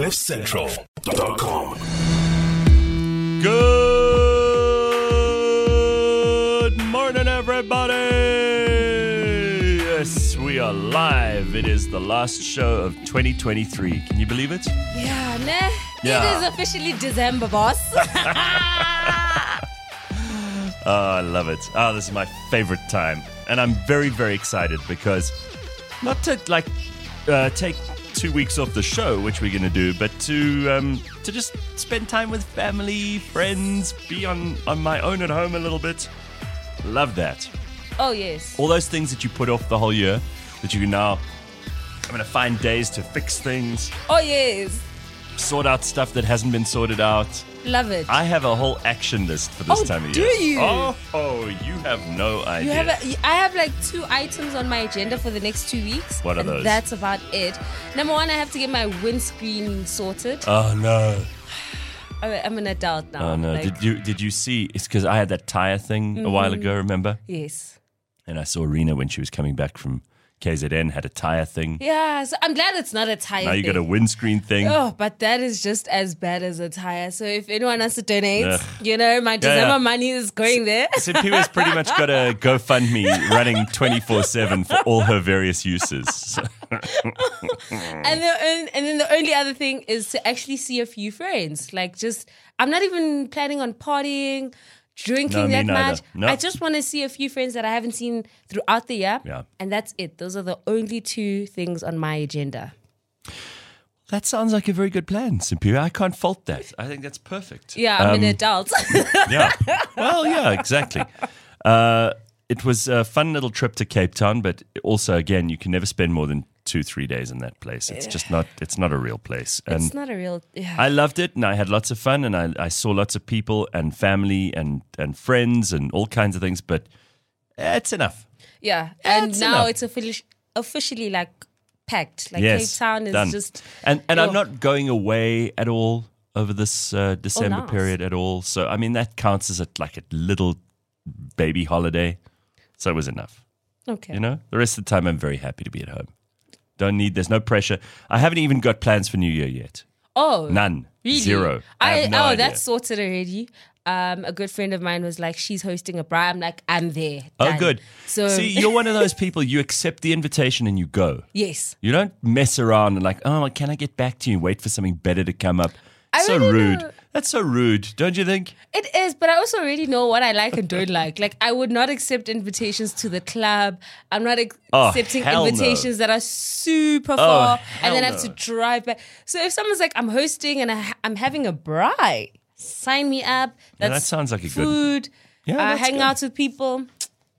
CliffCentral.com. Good morning, everybody. Yes, we are live. It is the last show of 2023. Can you believe it? Yeah, nah. Yeah. It is officially December, boss. Oh, I love it. Oh, this is my favorite time. And I'm very, very excited because not to take 2 weeks off the show, which we're going to do, but to just spend time with family, friends, be on my own at home a little bit. Love that. Oh, yes. All those things that you put off the whole year that you can now, I'm going to find days to fix things. Oh, yes. Sort out stuff that hasn't been sorted out. Love it. I have a whole action list for this time of year. Do you? Oh, you have no idea. I have like 2 items on my agenda for the next 2 weeks. What are those? That's about it. Number one, I have to get my windscreen sorted. Oh, no. I'm an adult now. Oh, no. Like, did you see? It's because I had that tire thing a while ago, remember? Yes. And I saw Rena when she was coming back from KZN, had a tire thing. Yeah, so I'm glad it's not a tire thing. Now you got a windscreen thing. Oh, but that is just as bad as a tire. So if anyone has to donate, my December money is going there. So Piwa's pretty much got a GoFundMe running 24/7 for all her various uses. So. And then the only other thing is to actually see a few friends. Like I'm not even planning on partying, drinking that much. No. I just want to see a few friends that I haven't seen throughout the year. Yeah. And that's it. Those are the only 2 things on my agenda. That sounds like a very good plan, Simpia. I can't fault that. I think that's perfect. Yeah, I'm an adult. Yeah. Well, yeah, exactly. It was a fun little trip to Cape Town, but also, again, you can never spend more than 2-3 days in that place. It's just not, it's not a real place. And it's not a real, yeah. I loved it and I had lots of fun and I saw lots of people and family and friends and all kinds of things, but it's enough. Yeah. And it's now enough. It's officially packed. Like yes, Cape Town is done. Just. And I'm not going away at all over this December period at all. So, I mean, that counts as a little baby holiday. So it was enough. Okay. The rest of the time I'm very happy to be at home. There's no pressure. I haven't even got plans for New Year yet. Oh. None. Really? 0. I have no idea. That's sorted already. A good friend of mine was like, she's hosting a braai. I'm like, I'm there. Done. Oh, good. So see, you're one of those people, you accept the invitation and you go. Yes. You don't mess around and can I get back to you? Wait for something better to come up. Know. That's so rude, don't you think? It is, but I also already know what I like and don't like. I would not accept invitations to the club. I'm not accepting invitations that are super far and then I have to drive back. So if someone's like, I'm hosting and I'm having a braai, sign me up. That sounds like a good food. Yeah, hang out with people.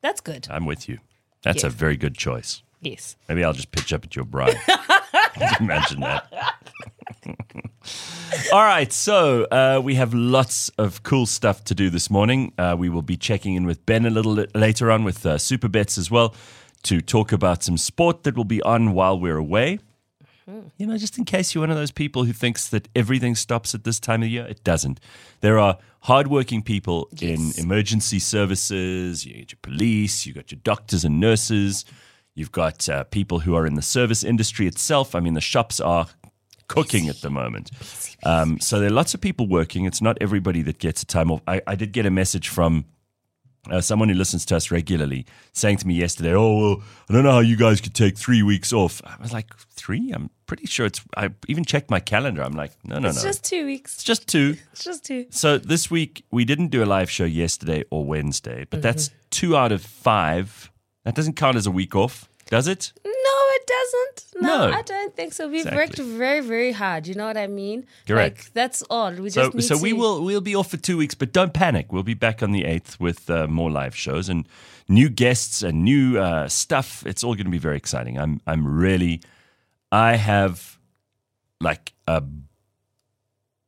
That's good. I'm with you. That's a very good choice. Yes. Maybe I'll just pitch up at your braai. Imagine that. All right, so we have lots of cool stuff to do this morning. We will be checking in with Ben a little later on with Superbets as well to talk about some sport that will be on while we're away. Mm-hmm. Just in case you're one of those people who thinks that everything stops at this time of year, it doesn't. There are hardworking people in emergency services. You got your police, you got your doctors and nurses. You've got people who are in the service industry itself. I mean, the shops are cooking at the moment. So there are lots of people working. It's not everybody that gets a time off. I did get a message from someone who listens to us regularly saying to me yesterday, I don't know how you guys could take 3 weeks off. I was like, 3? I'm pretty sure I even checked my calendar. I'm like, no. It's just 2 weeks. It's just 2. It's just 2. So this week, we didn't do a live show yesterday or Wednesday, but that's 2 out of 5. That doesn't count as a week off, does it? It doesn't. No, I don't think so. We've worked very, very hard. You know what I mean? Correct. That's all. We just need to... we'll be off for 2 weeks, but don't panic. We'll be back on the 8th with more live shows and new guests and new stuff. It's all going to be very exciting. I have a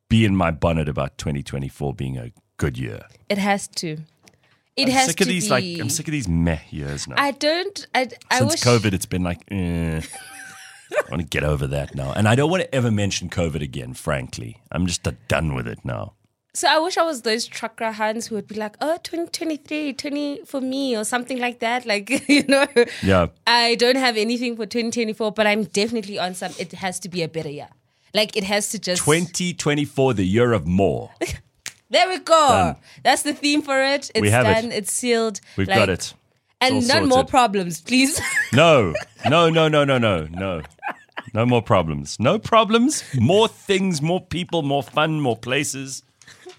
bee in my bonnet about 2024 being a good year. It has to. I'm sick of these meh years now. Since COVID, it's been I want to get over that now. And I don't want to ever mention COVID again, frankly. I'm just done with it now. So I wish I was those chakra hands who would be like, 2023, 20 for me or something like that. Yeah. I don't have anything for 2024, but I'm definitely on some, it has to be a better year. Like it has to just... 2024, the year of more. There we go. Done. That's the theme for it. It's done. It's sealed. We've got it. And none more problems, please. No. No more problems. No problems. More things, more people, more fun, more places.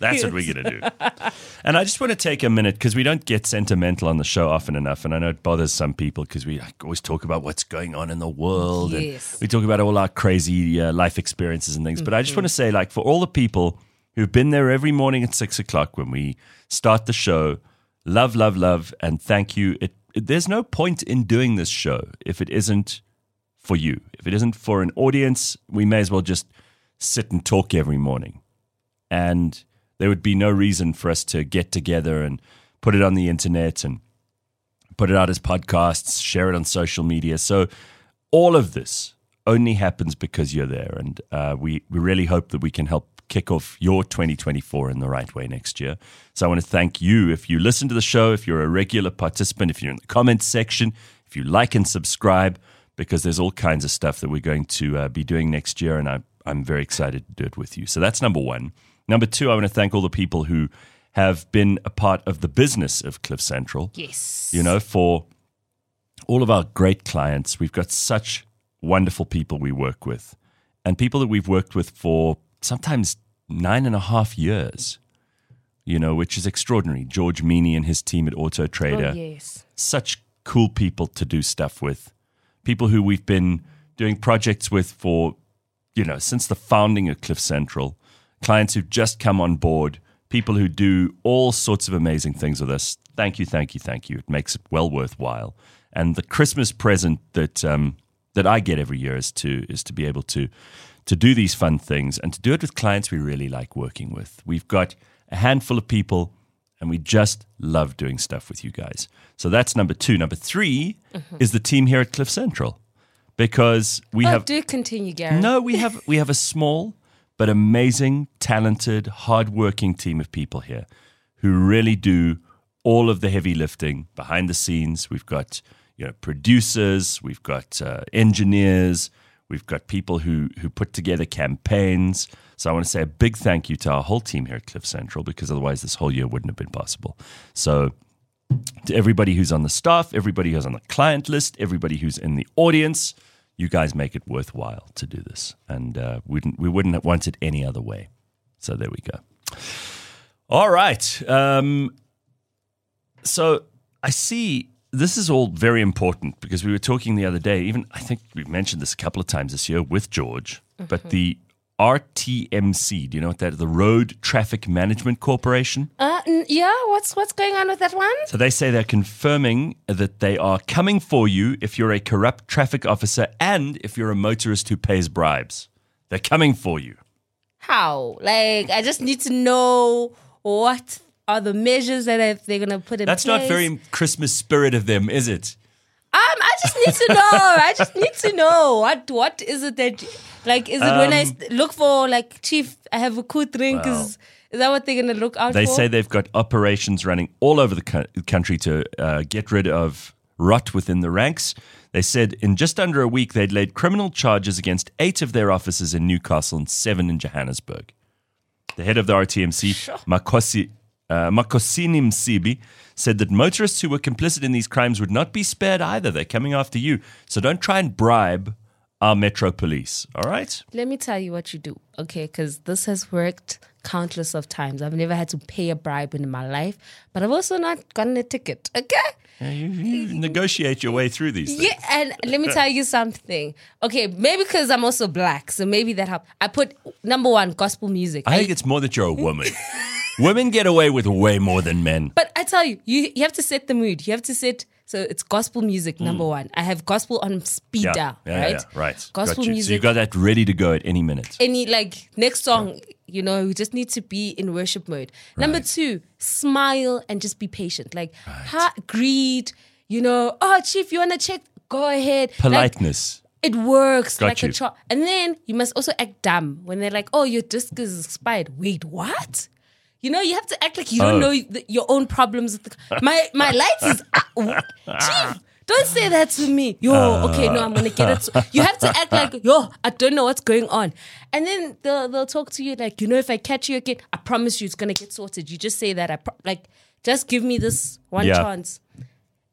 That's what we're going to do. And I just want to take a minute because we don't get sentimental on the show often enough. And I know it bothers some people because we always talk about what's going on in the world. Yes. And we talk about all our crazy life experiences and things. Mm-hmm. But I just want to say, like, for all the people who've been there every morning at 6 o'clock when we start the show, love, love, love, and thank you. There's no point in doing this show if it isn't for you. If it isn't for an audience, we may as well just sit and talk every morning. And there would be no reason for us to get together and put it on the internet and put it out as podcasts, share it on social media. So all of this only happens because you're there. And we really hope that we can help kick off your 2024 in the right way next year. So I want to thank you if you listen to the show, if you're a regular participant, if you're in the comments section, if you like and subscribe, because there's all kinds of stuff that we're going to be doing next year, and I'm very excited to do it with you. So that's number one. Number two, I want to thank all the people who have been a part of the business of Cliff Central. Yes. You know, for all of our great clients, we've got such wonderful people we work with, and people that we've worked with for sometimes 9.5 years, you know, which is extraordinary. George Meany and his team at Auto Trader. Oh, yes. Such cool people to do stuff with. People who we've been doing projects with for, you know, since the founding of Cliff Central. Clients who've just come on board. People who do all sorts of amazing things with us. Thank you, thank you, thank you. It makes it well worthwhile. And the Christmas present that that I get every year is to be able to do these fun things and to do it with clients we really like working with. We've got a handful of people and we just love doing stuff with you guys. So that's number two. Number three is the team here at Cliff Central, because we have... do continue, Gary. No, we have a small but amazing, talented, hardworking team of people here who really do all of the heavy lifting behind the scenes. We've got, you know, producers, we've got engineers, we've got people who put together campaigns. So I want to say a big thank you to our whole team here at Cliff Central, because otherwise this whole year wouldn't have been possible. So to everybody who's on the staff, everybody who's on the client list, everybody who's in the audience, you guys make it worthwhile to do this. And we wouldn't have wanted it any other way. So there we go. All right. So I see... This is all very important because we were talking the other day, even I think we've mentioned this a couple of times this year with George, but the RTMC, do you know what that is? The Road Traffic Management Corporation? Yeah, what's going on with that one? So they say they're confirming that they are coming for you if you're a corrupt traffic officer and if you're a motorist who pays bribes. They're coming for you. How? Like, I just need to know what... Are the measures that they're going to put in place? That's not very Christmas spirit of them, is it? I just need to know. I just need to know. What is it that, like, is it when I look for, like, chief, I have a cool drink? Well, is that what they're going to look out for? They say they've got operations running all over the country to get rid of rot within the ranks. They said in just under a week, they'd laid criminal charges against 8 of their officers in Newcastle and 7 in Johannesburg. The head of the RTMC, sure. Makosi Sibi, said that motorists who were complicit in these crimes would not be spared either. They're coming after you. So don't try and bribe our metro police, all right? Let me tell you what you do, okay? Because this has worked countless of times. I've never had to pay a bribe in my life, but I've also not gotten a ticket, okay? Yeah, you negotiate your way through these things. Yeah, and let me tell you something. Okay, maybe because I'm also black, so maybe that helped. I put, number one, gospel music. I think it's more that you're a woman. Women get away with way more than men. But I tell you, you have to set the mood. You have to set, so it's gospel music, number one. I have gospel on speed dial, right? Yeah, right. Gospel music. So you got that ready to go at any minute. Any, like, next song, you know, we just need to be in worship mode. Right. Number two, smile and just be patient. Like, greed, you know, oh, chief, you want to check? Go ahead. Politeness. Like, it works a charm. And then you must also act dumb when they're like, oh, your disc is expired. Wait, what? You know, you have to act like you don't know your own problems. My lights is... Chief, Don't say that to me. Okay, no, I'm going to get it. You have to act like, I don't know what's going on. And then they'll talk to you like, if I catch you again, I promise you it's going to get sorted. You just say that. Just give me this one chance.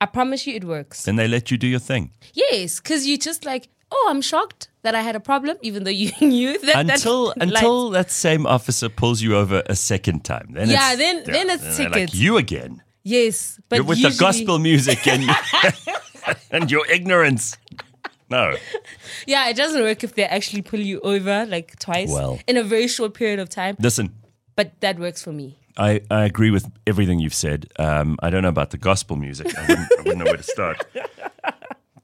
I promise you it works. Then they let you do your thing. Yes, because you just like, I'm shocked that I had a problem, even though you knew that. Until that same officer pulls you over a second time. Then it's tickets. Like, you again. Yes, but you're with the gospel music and and your ignorance. No. Yeah, it doesn't work if they actually pull you over like twice in a very short period of time. Listen. But that works for me. I agree with everything you've said. I don't know about the gospel music. I wouldn't know where to start.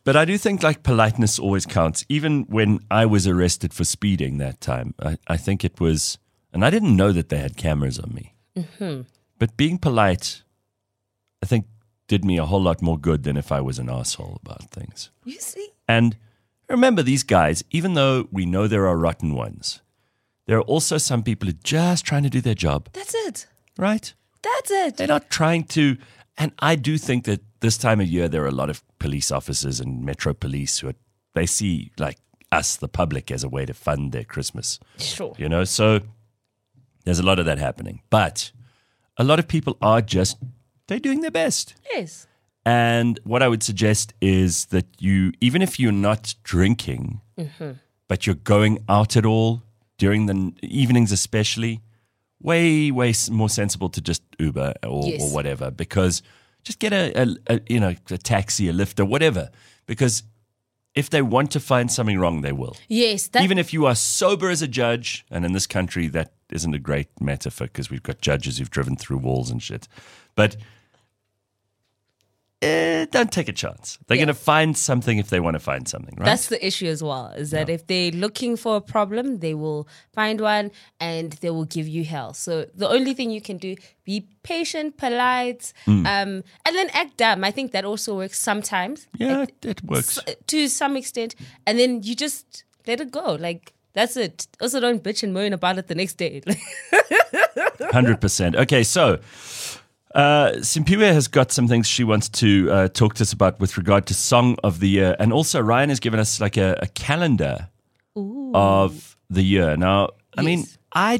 But I do think like politeness always counts. Even when I was arrested for speeding that time, I think it was, and I didn't know that they had cameras on me. Mm-hmm. But being polite, I think, did me a whole lot more good than if I was an asshole about things. You see? And remember these guys, even though we know there are rotten ones, there are also some people who are just trying to do their job. That's it. Right? That's it. They're not trying to. And I do think that this time of year, there are a lot of police officers and metro police who they see like us, the public, as a way to fund their Christmas. Sure. So there's a lot of that happening. But a lot of people are just, they're doing their best. Yes. And what I would suggest is that you, even if you're not drinking, mm-hmm. but you're going out at all, during the evenings especially, way, way more sensible to just Uber or whatever, because just get a taxi, a Lyft or whatever, because if they want to find something wrong, they will. Yes. Even if you are sober as a judge, and in this country that isn't a great matter because we've got judges who've driven through walls and shit, but don't take a chance. They're going to find something if they want to find something, right? That's the issue as well, is that if they're looking for a problem, they will find one and they will give you hell. So the only thing you can do, be patient, polite, and then act dumb. I think that also works sometimes. Yeah, it works. To some extent. And then you just let it go. Like, that's it. Also, don't bitch and moan about it the next day. 100%. Okay, so... Simpiwe has got some things she wants to talk to us about with regard to Song of the Year. And also Ryan has given us like a calendar of the year. Now, I mean, I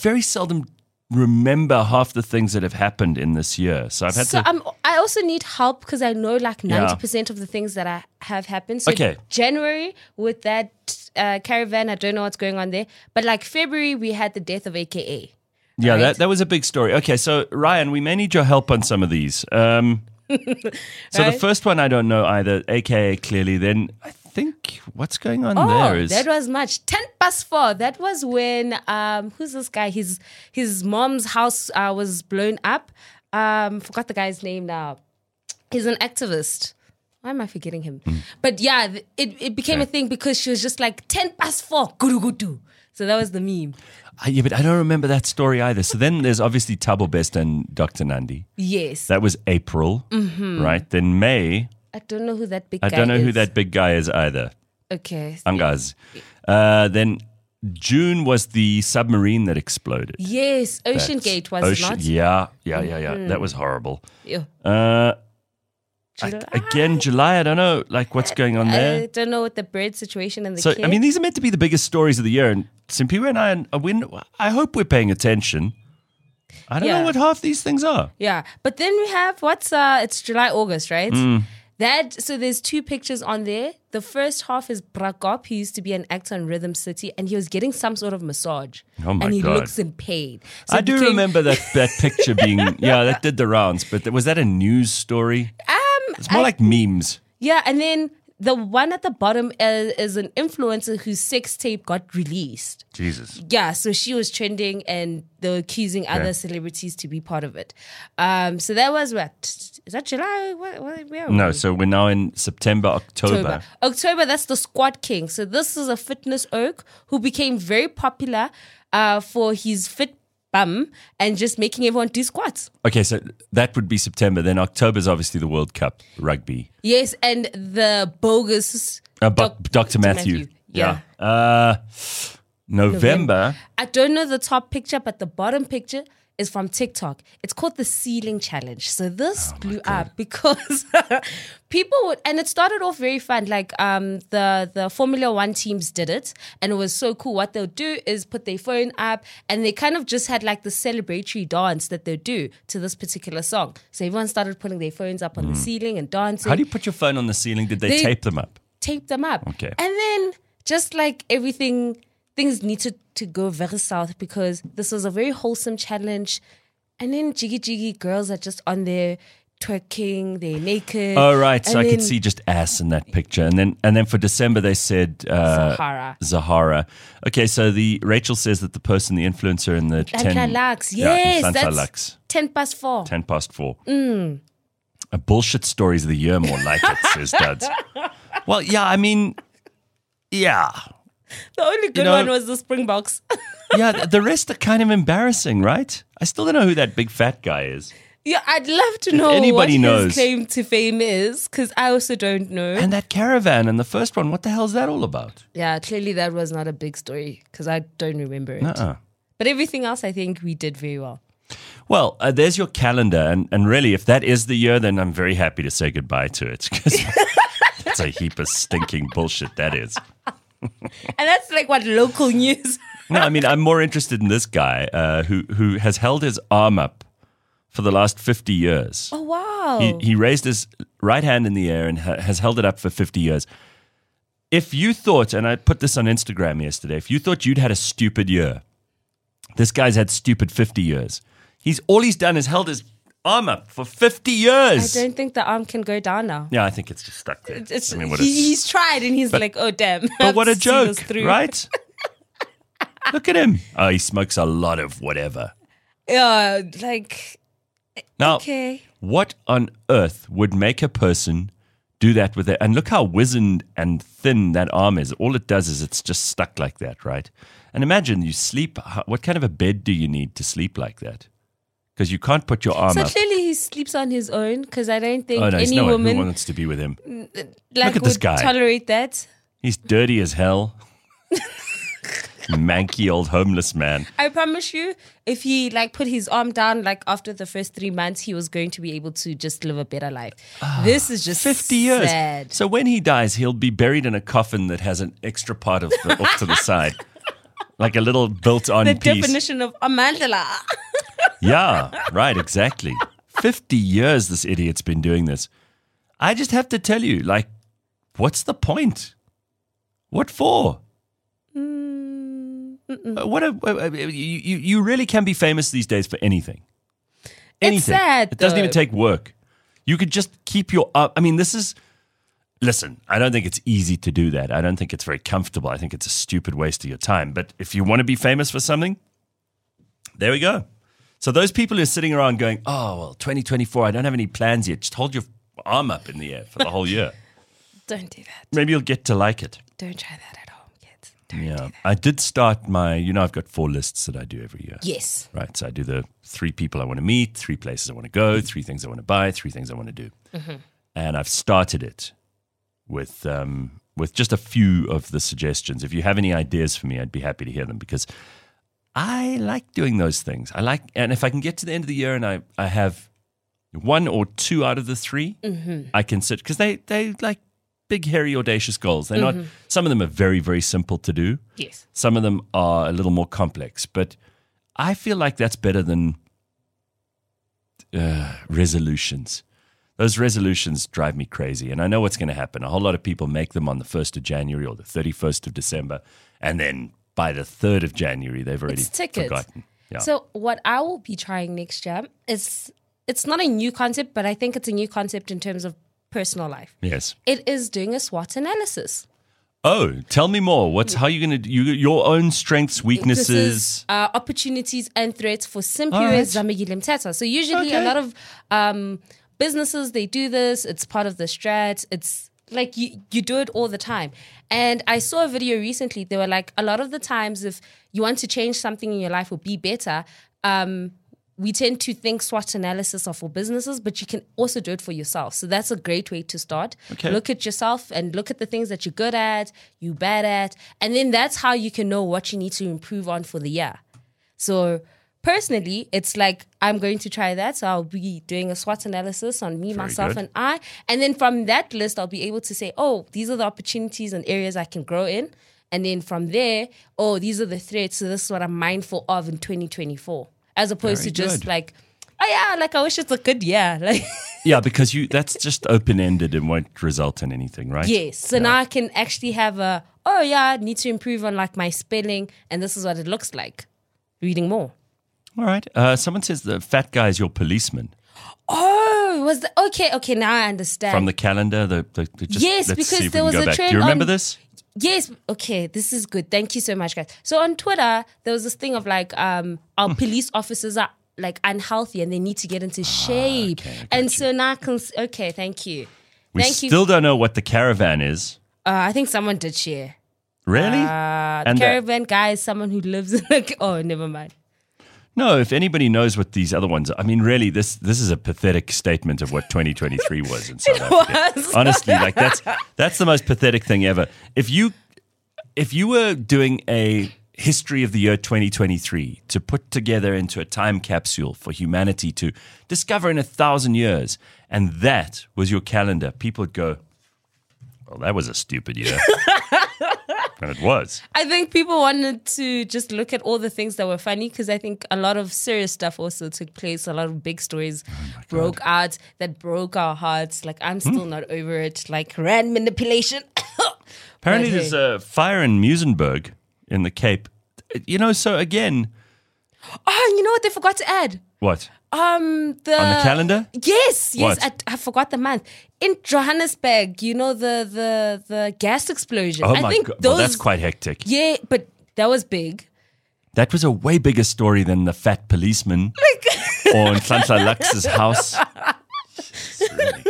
very seldom remember half the things that have happened in this year. So I've had to... I also need help because I know like 90% of the things that I have happened. So January with that caravan, I don't know what's going on there. But like February, we had the death of AKA. Yeah, right. that was a big story. Okay, so Ryan, we may need your help on some of these. So the first one I don't know either, AKA clearly. Then I think what's going on there is... that was much. 4:10. That was when, who's this guy? His mom's house was blown up. Forgot the guy's name now. He's an activist. Why am I forgetting him? But yeah, it became a thing because she was just like, 4:10, guru gudu. So that was the meme. Yeah, but I don't remember that story either. So then there's obviously Tabo Best and Dr. Nandi. Yes. That was April, right? Then May. I don't know who that big guy is. Who that big guy is either. Okay. Angaz. Then June was the submarine that exploded. Yes, Ocean Gate was not. Yeah. Mm-hmm. That was horrible. Yeah. July, I don't know like what's going on there. I don't know what the bread situation and the kids. I mean, these are meant to be the biggest stories of the year. And Simpiwe and I hope we're paying attention. I don't know what half these things are. Yeah. But then we have it's July, August, right? Mm. So there's two pictures on there. The first half is Brakop, who used to be an actor on Rhythm City, and he was getting some sort of massage. Oh my God. And he looks in pain. So I do remember that picture being, that did the rounds. But was that a news story? It's more like memes. Yeah, and then the one at the bottom is an influencer whose sex tape got released. Jesus. Yeah, so she was trending and they were accusing other celebrities to be part of it. So that was is that July? So we're now in September, October. October, that's the Squat King. So this is a fitness oak who became very popular for his fit bum and just making everyone do squats. Okay, so that would be September. Then October's obviously the World Cup rugby. Yes, and the bogus Dr. Matthew. Yeah. November. I don't know the top picture, but the bottom picture is from TikTok. It's called the ceiling challenge. So this blew up because people would, and it started off very fun. Like the Formula One teams did it, and it was so cool. What they'll do is put their phone up, and they kind of just had like the celebratory dance that they do to this particular song. So everyone started putting their phones up on the ceiling and dancing. How do you put your phone on the ceiling? Did they tape them up? Tape them up. Okay. And then just like everything, things needed to go very south because this was a very wholesome challenge. And then jiggy girls are just on there twerking, they're naked. Oh, right. So I could see just ass in that picture. And then for December, they said Zahara. Okay, so the Rachel says that the person, the influencer in the Lux. Yes, that's Lux. 4:10. 4:10. Mm. A bullshit stories of the year, more like it, says Duds. Well, yeah, I mean, yeah. The only good one was the Springboks. Yeah, the rest are kind of embarrassing, right? I still don't know who that big fat guy is. Yeah, I'd love to know his claim to fame is, because I also don't know. And that caravan and the first one, what the hell is that all about? Yeah, clearly that was not a big story, because I don't remember it. But everything else, I think we did very well. Well, there's your calendar, and really, if that is the year, then I'm very happy to say goodbye to it, because that's a heap of stinking bullshit that is. And that's like what local news. No, I mean, I'm more interested in this guy who has held his arm up for the last 50 years. Oh, wow. He raised his right hand in the air and has held it up for 50 years. If you thought, and I put this on Instagram yesterday, if you thought you'd had a stupid year, this guy's had stupid 50 years. All he's done is held his arm up for 50 years. I don't think the arm can go down now. Yeah, I think it's just stuck there. He's tried and he's like, oh, damn. But what a joke, right? Look at him. Oh, he smokes a lot of whatever. Yeah, now, what on earth would make a person do that with it? And look how wizened and thin that arm is. All it does is it's just stuck like that, right? And imagine you sleep. What kind of a bed do you need to sleep like that? Because you can't put your arm up. So clearly he sleeps on his own, because I don't think any woman wants to be with him. Look at this guy. Tolerate that. He's dirty as hell. Manky old homeless man. I promise you, if he put his arm down, after the first 3 months, he was going to be able to just live a better life. This is just 50 years. Sad. So when he dies, he'll be buried in a coffin that has an extra part of off to the side, like a little built-on piece. The definition of a mandala. Yeah, right, exactly. 50 years this idiot's been doing this. I just have to tell you, what's the point? What for? You really can be famous these days for anything. It's sad, it doesn't even take work. You could just keep your up. I mean, listen, I don't think it's easy to do that. I don't think it's very comfortable. I think it's a stupid waste of your time. But if you want to be famous for something, there we go. So those people who are sitting around going, oh, well, 2024, I don't have any plans yet. Just hold your arm up in the air for the whole year. Don't do that. Maybe you'll get to like it. Don't try that at home, kids. Don't do that. I did start I've got 4 lists that I do every year. Yes. Right, so I do the 3 people I want to meet, 3 places I want to go, 3 things I want to buy, 3 things I want to do. Mm-hmm. And I've started it with just a few of the suggestions. If you have any ideas for me, I'd be happy to hear them, because I like doing those things. And if I can get to the end of the year and I have 1 or 2 out of the 3, mm-hmm. I can sit, because they like big, hairy, audacious goals. They're mm-hmm. not. Some of them are very, very simple to do. Yes. Some of them are a little more complex. But I feel like that's better than resolutions. Those resolutions drive me crazy, and I know what's going to happen. A whole lot of people make them on the 1st of January or the 31st of December, and then by the 3rd of January, they've already forgotten. Yeah. So what I will be trying next year is, it's not a new concept, but I think it's a new concept in terms of personal life. Yes. It is doing a SWOT analysis. Oh, tell me more. How are you going to do your own strengths, weaknesses? Opportunities and threats for Simpiwe Zamegile Mthatha. So usually a lot of businesses, they do this. It's part of the strat. It's you do it all the time. And I saw a video recently. They were a lot of the times if you want to change something in your life or be better, we tend to think SWOT analysis are for businesses, but you can also do it for yourself. So that's a great way to start. Okay. Look at yourself and look at the things that you're good at, you're bad at, and then that's how you can know what you need to improve on for the year. So Personally, it's like, I'm going to try that. So I'll be doing a SWOT analysis on me, myself, and I. And then from that list, I'll be able to say, oh, these are the opportunities and areas I can grow in. And then from there, oh, these are the threats. So this is what I'm mindful of in 2024. As opposed to just like, oh yeah, like I wish it's a good year. Like, yeah, because that's just open-ended and won't result in anything, right? Yes. So now I can actually have a, oh yeah, I need to improve on like my spelling. And this is what it looks like. Reading more. All right. Someone says the fat guy is your policeman. Oh, was the, okay. Now I understand. From the calendar, yes, because there was a trend. Do you remember this? Yes. Okay, this is good. Thank you so much, guys. So on Twitter, there was this thing of like, our police officers are like unhealthy and they need to get into shape. Okay, and so now, okay, thank you. We still don't know what the caravan is. I think someone did share. Really? And the caravan guy is someone who lives in like. Oh, never mind. No, if anybody knows what these other ones are, I mean, really, this is a pathetic statement of what 2023 was in South Africa. Honestly, like that's the most pathetic thing ever. If you were doing a history of the year 2023 to put together into a time capsule for humanity to discover in 1,000 years, and that was your calendar, people would go, well, that was a stupid year. And it was. I think people wanted to just look at all the things that were funny because I think a lot of serious stuff also took place. A lot of big stories broke out that broke our hearts. Like, I'm still not over it. Like, Rand manipulation. Apparently there's a fire in Muizenberg in the Cape. You know, so again... Oh, you know what they forgot to add? What? On the calendar? Yes. I forgot the month. In Johannesburg, you know, the gas explosion. Oh, my God. Well, that's quite hectic. Yeah, but that was big. That was a way bigger story than the fat policeman or Nhlanhla Lux's house. It's really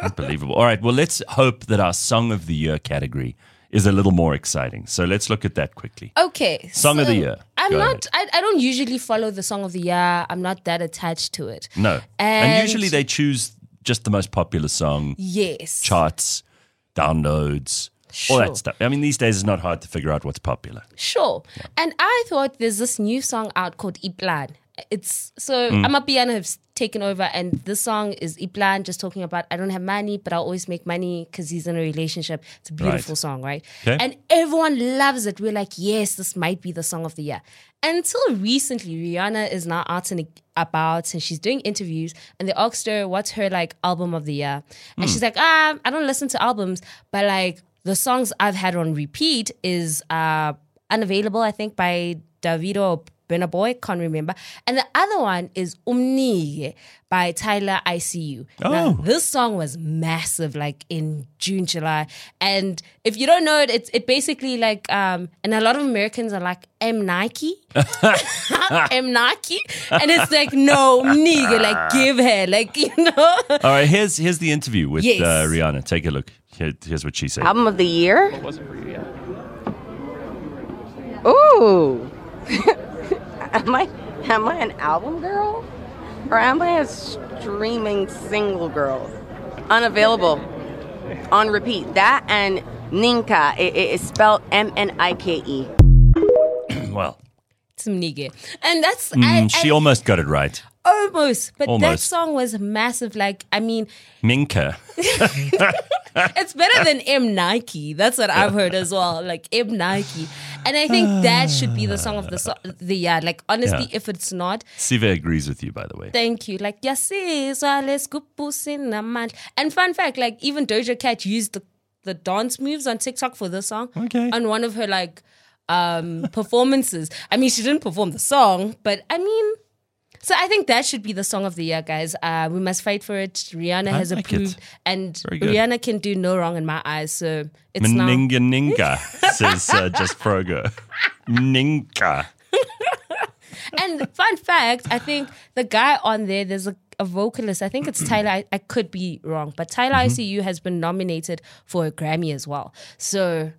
unbelievable. All right, well, let's hope that our Song of the Year category is a little more exciting. So let's look at that quickly. Okay. Song of the Year. I don't usually follow the Song of the Year. I'm not that attached to it. No. And usually they choose just the most popular song. Yes. Charts, downloads, all that stuff. I mean, these days it's not hard to figure out what's popular. Sure. Yeah. And I thought there's this new song out called Iplan. Amapiano has taken over, and this song is Iplan just talking about, I don't have money, but I'll always make money because he's in a relationship. It's a beautiful song, right? Okay. And everyone loves it. We're like, yes, this might be the Song of the Year. Until recently, Rihanna is now out and about, and she's doing interviews, and they asked her what's her like album of the year, and she's like, I don't listen to albums, but like the songs I've had on repeat is Unavailable, I think, by Davido. A boy, can't remember. And the other one is Mnike by Tyler ICU. Oh. Now, this song was massive, like in June, July. And if you don't know it, it basically like, and a lot of Americans are like, Mnike. Mnike. And it's like, no, Mnike, like give her, like, you know. All right, here's the interview with Rihanna. Take a look. Here's what she said. Album of the year? What was it for you? Yeah. Ooh. Am I an album girl? Or am I a streaming single girl? Unavailable. On repeat. That and Mnike. It's spelled Mnike. Well. It's Mnike. And that's... she almost got it right. Almost. But that song was massive. Like, I mean... Mnike. It's better than Mnike. That's what I've heard as well. Like, Mnike. And I think that should be the Song of the Year. Like, honestly, if it's not... Siva agrees with you, by the way. Thank you. Like, and fun fact, like, even Doja Cat used the dance moves on TikTok for this song. Okay. On one of her, like, performances. I mean, she didn't perform the song, but I mean... So I think that should be the Song of the Year, guys. We must fight for it. Rihanna has approved. And Rihanna can do no wrong in my eyes. So it's Mninga Ninga, says Just Frogo. Ninga. And fun fact, I think the guy on there, there's a vocalist. I think it's Tyler. I could be wrong. But Tyler ICU has been nominated for a Grammy as well. So...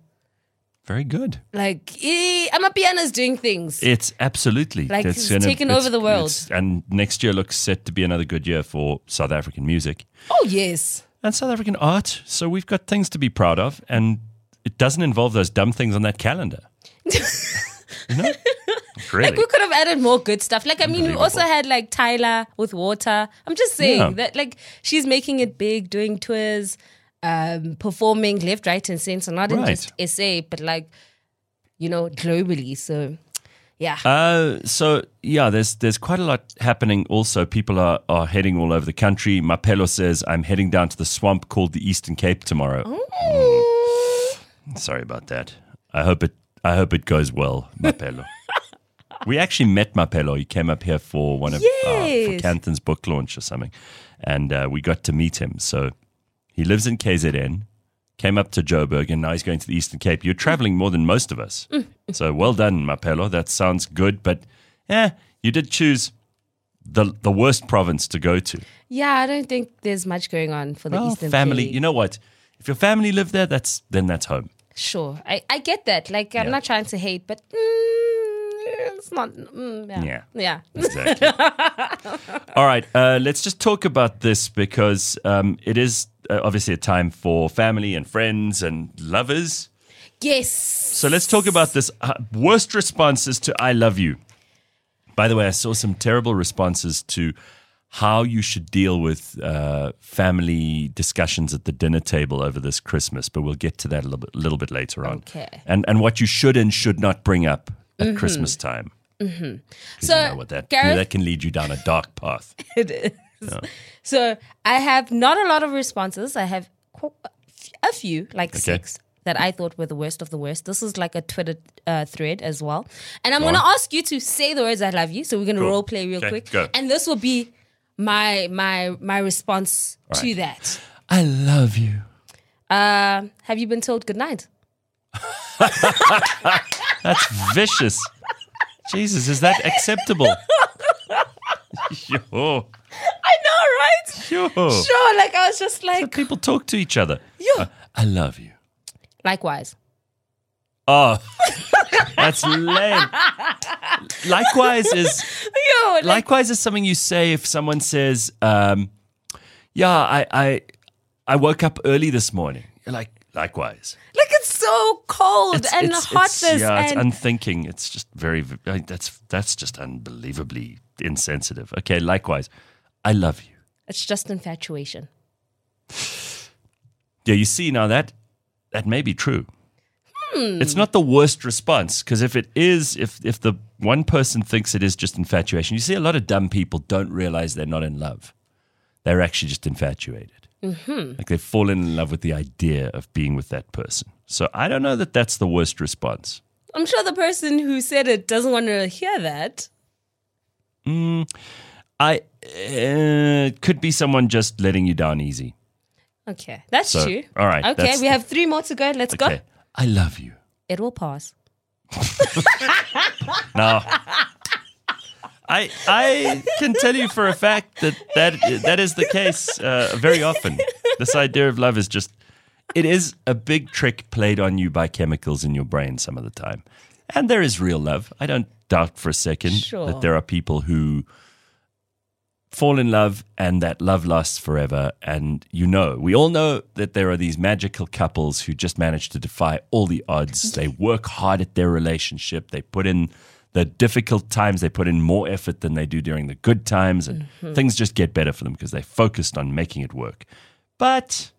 Very good. Like, Amapiano's doing things. It's absolutely. Like, it's taken over the world. And next year looks set to be another good year for South African music. Oh, yes. And South African art. So we've got things to be proud of. And it doesn't involve those dumb things on that calendar. You know? Really? Like, we could have added more good stuff. Like, I mean, we also had, like, Tyler with water. I'm just saying that, like, she's making it big, doing tours, performing left, right, and center, not in just SA, but, like, you know, globally. So, yeah. There's quite a lot happening also. People are heading all over the country. Mapelo says, I'm heading down to the swamp called the Eastern Cape tomorrow. Oh. Mm. Sorry about that. I hope it goes well, Mapelo. We actually met Mapelo. He came up here for one of for Canton's book launch or something, and we got to meet him. So he lives in KZN, came up to Joburg, and now he's going to the Eastern Cape. You're traveling more than most of us. So well done, Mapelo. That sounds good, but you did choose the worst province to go to. Yeah, I don't think there's much going on for the Eastern family. Cape. You know what? If your family live there, that's home. Sure. I get that. Like, I'm not trying to hate, but it's not. Exactly. All right. Let's just talk about this because it is obviously a time for family and friends and lovers. Yes. So let's talk about this. Worst responses to I love you. By the way, I saw some terrible responses to how you should deal with family discussions at the dinner table over this Christmas, but we'll get to that a little bit later on. Okay. And what you should and should not bring up at Christmas time. Mm-hmm. So you know what that can lead you down a dark path. It is. No. So I have not a lot of responses. I have a few, like six, that I thought were the worst of the worst. This is like a Twitter thread as well. And I'm going to ask you to say the words I love you. So we're going to role play real quick. Go. And this will be my response to that. I love you. Have you been told goodnight? That's vicious. Jesus, is that acceptable? Yo. I know, right? Yo. Sure, like I was just like... So people talk to each other. I love you. Likewise. Oh, that's lame. Likewise is something you say if someone says, I woke up early this morning. You're like, likewise. Like, it's so cold and hot. It's unthinking. It's just that's just unbelievably insensitive. Okay, likewise. I love you. It's just infatuation. Yeah, you see now that may be true. It's not the worst response, because if it is, if the one person thinks it is just infatuation, you see a lot of dumb people don't realize they're not in love. They're actually just infatuated. Mm-hmm. Like they've fallen in love with the idea of being with that person. So I don't know that that's the worst response. I'm sure the person who said it doesn't want to hear that. It could be someone just letting you down easy. Okay, that's true. All right. Okay, we have three more to go. Let's go. I love you. It will pass. No. I can tell you for a fact that is the case very often. This idea of love is just, it is a big trick played on you by chemicals in your brain some of the time. And there is real love. I don't doubt for a second that there are people who fall in love and that love lasts forever. And we all know that there are these magical couples who just manage to defy all the odds. They work hard at their relationship. They put in the difficult times. They put in more effort than they do during the good times. And things just get better for them because they focused on making it work. But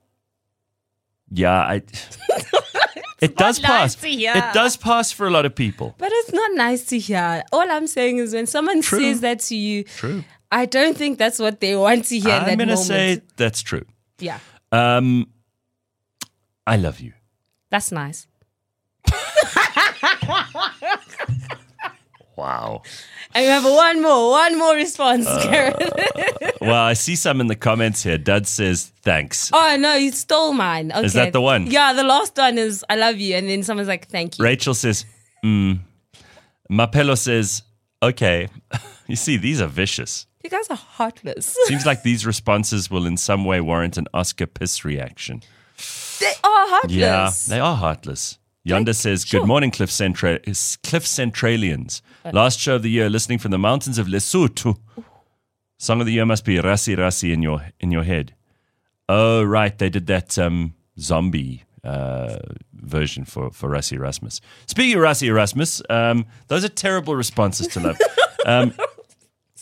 it does pass. It does pass for a lot of people. But it's not nice to hear. All I'm saying is when someone says that to you, I don't think that's what they want to hear in that moment. I'm going to say that's true. Yeah. I love you. That's nice. Wow. And we have one more response, Gareth. Well, I see some in the comments here. Dud says, thanks. Oh, no, you stole mine. Okay. Is that the one? Yeah, the last one is, I love you. And then someone's like, thank you. Rachel says, Mapelo says, okay. You see, these are vicious. You guys are heartless. Seems like these responses will in some way warrant an Oscar piss reaction. They are heartless. Yeah, they are heartless. Yonder says, good morning, Cliff Centralians. Last show of the year, listening from the mountains of Lesotho. Song of the year must be Rassi Rasi in your head. Oh, right, they did that zombie version for Rassie Erasmus. Speaking of Rassie Erasmus, those are terrible responses to love.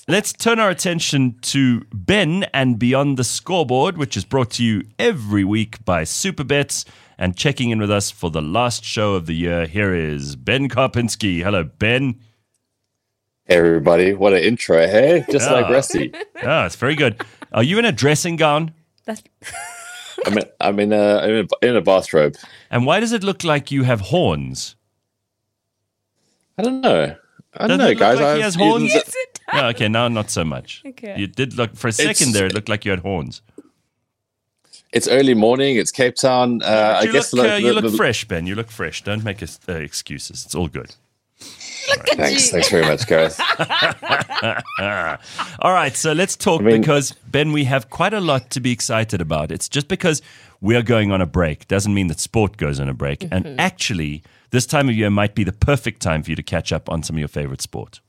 Let's turn our attention to Ben and Beyond the Scoreboard, which is brought to you every week by Superbets, and checking in with us for the last show of the year. Here is Ben Karpinski. Hello, Ben. Hey, everybody. What an intro, hey? Just like Rassie. Yeah, it's very good. Are you in a dressing gown? I'm in a bathrobe. And why does it look like you have horns? I don't know. I don't know, guys. Like he has horns. Yes, it does. No, okay, now not so much. Okay. You did look for a second there. It looked like you had horns. It's early morning. It's Cape Town. You look fresh, Ben. You look fresh. Don't make excuses. It's all good. Thanks very much, guys. All right, so let's talk because, Ben, we have quite a lot to be excited about. It's just because we're going on a break doesn't mean that sport goes on a break. Mm-hmm. And actually, this time of year might be the perfect time for you to catch up on some of your favorite sport.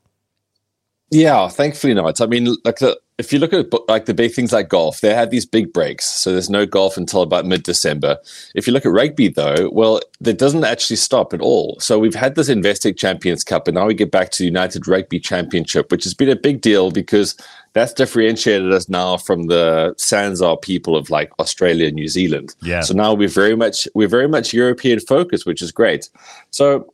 Yeah, thankfully not. I mean, like if you look at the big things like golf, they had these big breaks. So there's no golf until about mid-December. If you look at rugby, though, well, that doesn't actually stop at all. So we've had this Investec Champions Cup, and now we get back to the United Rugby Championship, which has been a big deal because that's differentiated us now from the Sanzar people of like Australia and New Zealand. Yeah. So now we're very much European focused, which is great. So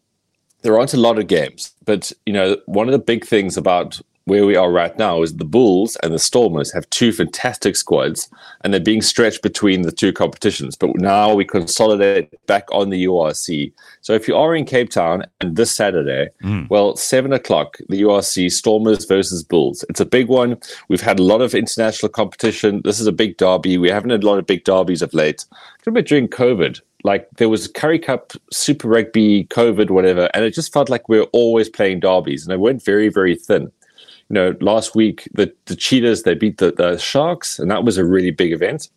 there aren't a lot of games, but you know, one of the big things about where we are right now is the Bulls and the Stormers have two fantastic squads, and they're being stretched between the two competitions. But now we consolidate back on the URC. So if you are in Cape Town and this Saturday, well, 7 o'clock, the URC Stormers versus Bulls. It's a big one. We've had a lot of international competition. This is a big derby. We haven't had a lot of big derbies of late. Remember during COVID, like there was Currie Cup, Super Rugby, COVID, whatever, and it just felt like we were always playing derbies, and they went very, very thin. You know, last week, the Cheetahs, they beat the Sharks, and that was a really big event.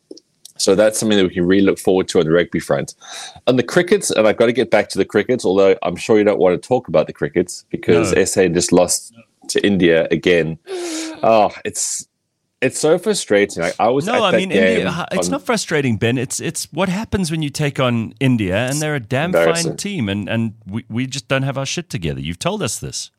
So that's something that we can really look forward to on the rugby front. On the crickets, and I've got to get back to the crickets, although I'm sure you don't want to talk about the crickets because SA just lost to India again. Oh, it's so frustrating. Like, India, it's not frustrating, Ben. It's what happens when you take on India, and they're a damn fine team, and we just don't have our shit together. You've told us this.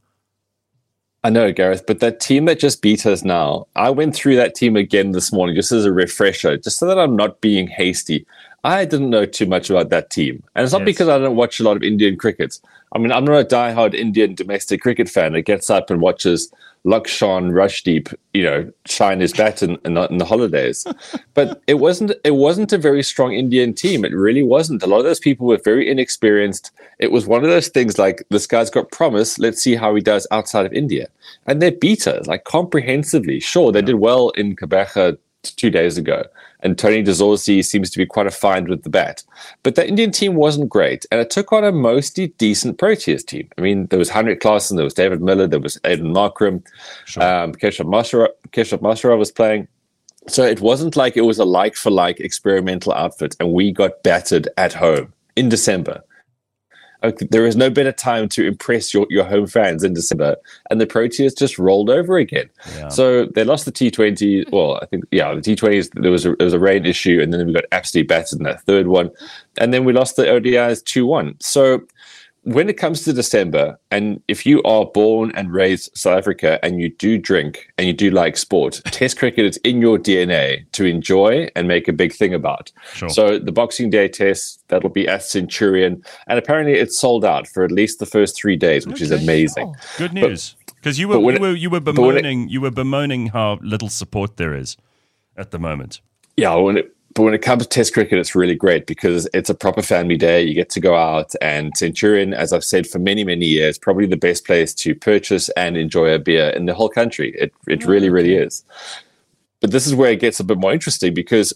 I know, Gareth, but that team that just beat us now, I went through that team again this morning just as a refresher, just so that I'm not being hasty. I didn't know too much about that team. And it's not because I don't watch a lot of Indian cricket. I mean, I'm not a diehard Indian domestic cricket fan that gets up and watches Lakshan Rushdeep, you know, shine his bat in the holidays. But it wasn't a very strong Indian team. It really wasn't. A lot of those people were very inexperienced. It was one of those things like, this guy's got promise. Let's see how he does outside of India. And they beat us, like, comprehensively. Sure, they did well in Kabacha 2 days ago. And Tony DeZorzi seems to be quite affined with the bat. But the Indian team wasn't great. And it took on a mostly decent Proteas team. I mean, there was Henrik Klassen, there was David Miller, there was Aidan Markram, Keshav Mashara was playing. So it wasn't like it was a like-for-like experimental outfit. And we got battered at home in December. There is no better time to impress your home fans in December. And the Proteas just rolled over again. Yeah. So they lost the T20. Well, I think, the T20s, there was a rain issue. And then we got absolutely battered in that third one. And then we lost the ODIs 2-1. So when it comes to December, and if you are born and raised South Africa and you do drink and you do like sport, Test cricket is in your DNA to enjoy and make a big thing about. Sure. So the Boxing Day Test, that'll be at Centurion. And apparently it's sold out for at least the first 3 days, which is amazing. Sure. Good news. Because you were bemoaning how little support there is at the moment. Yeah, but when it comes to Test cricket, it's really great because it's a proper family day. You get to go out, and Centurion, as I've said for many, many years, probably the best place to purchase and enjoy a beer in the whole country. It really, really is. But this is where it gets a bit more interesting because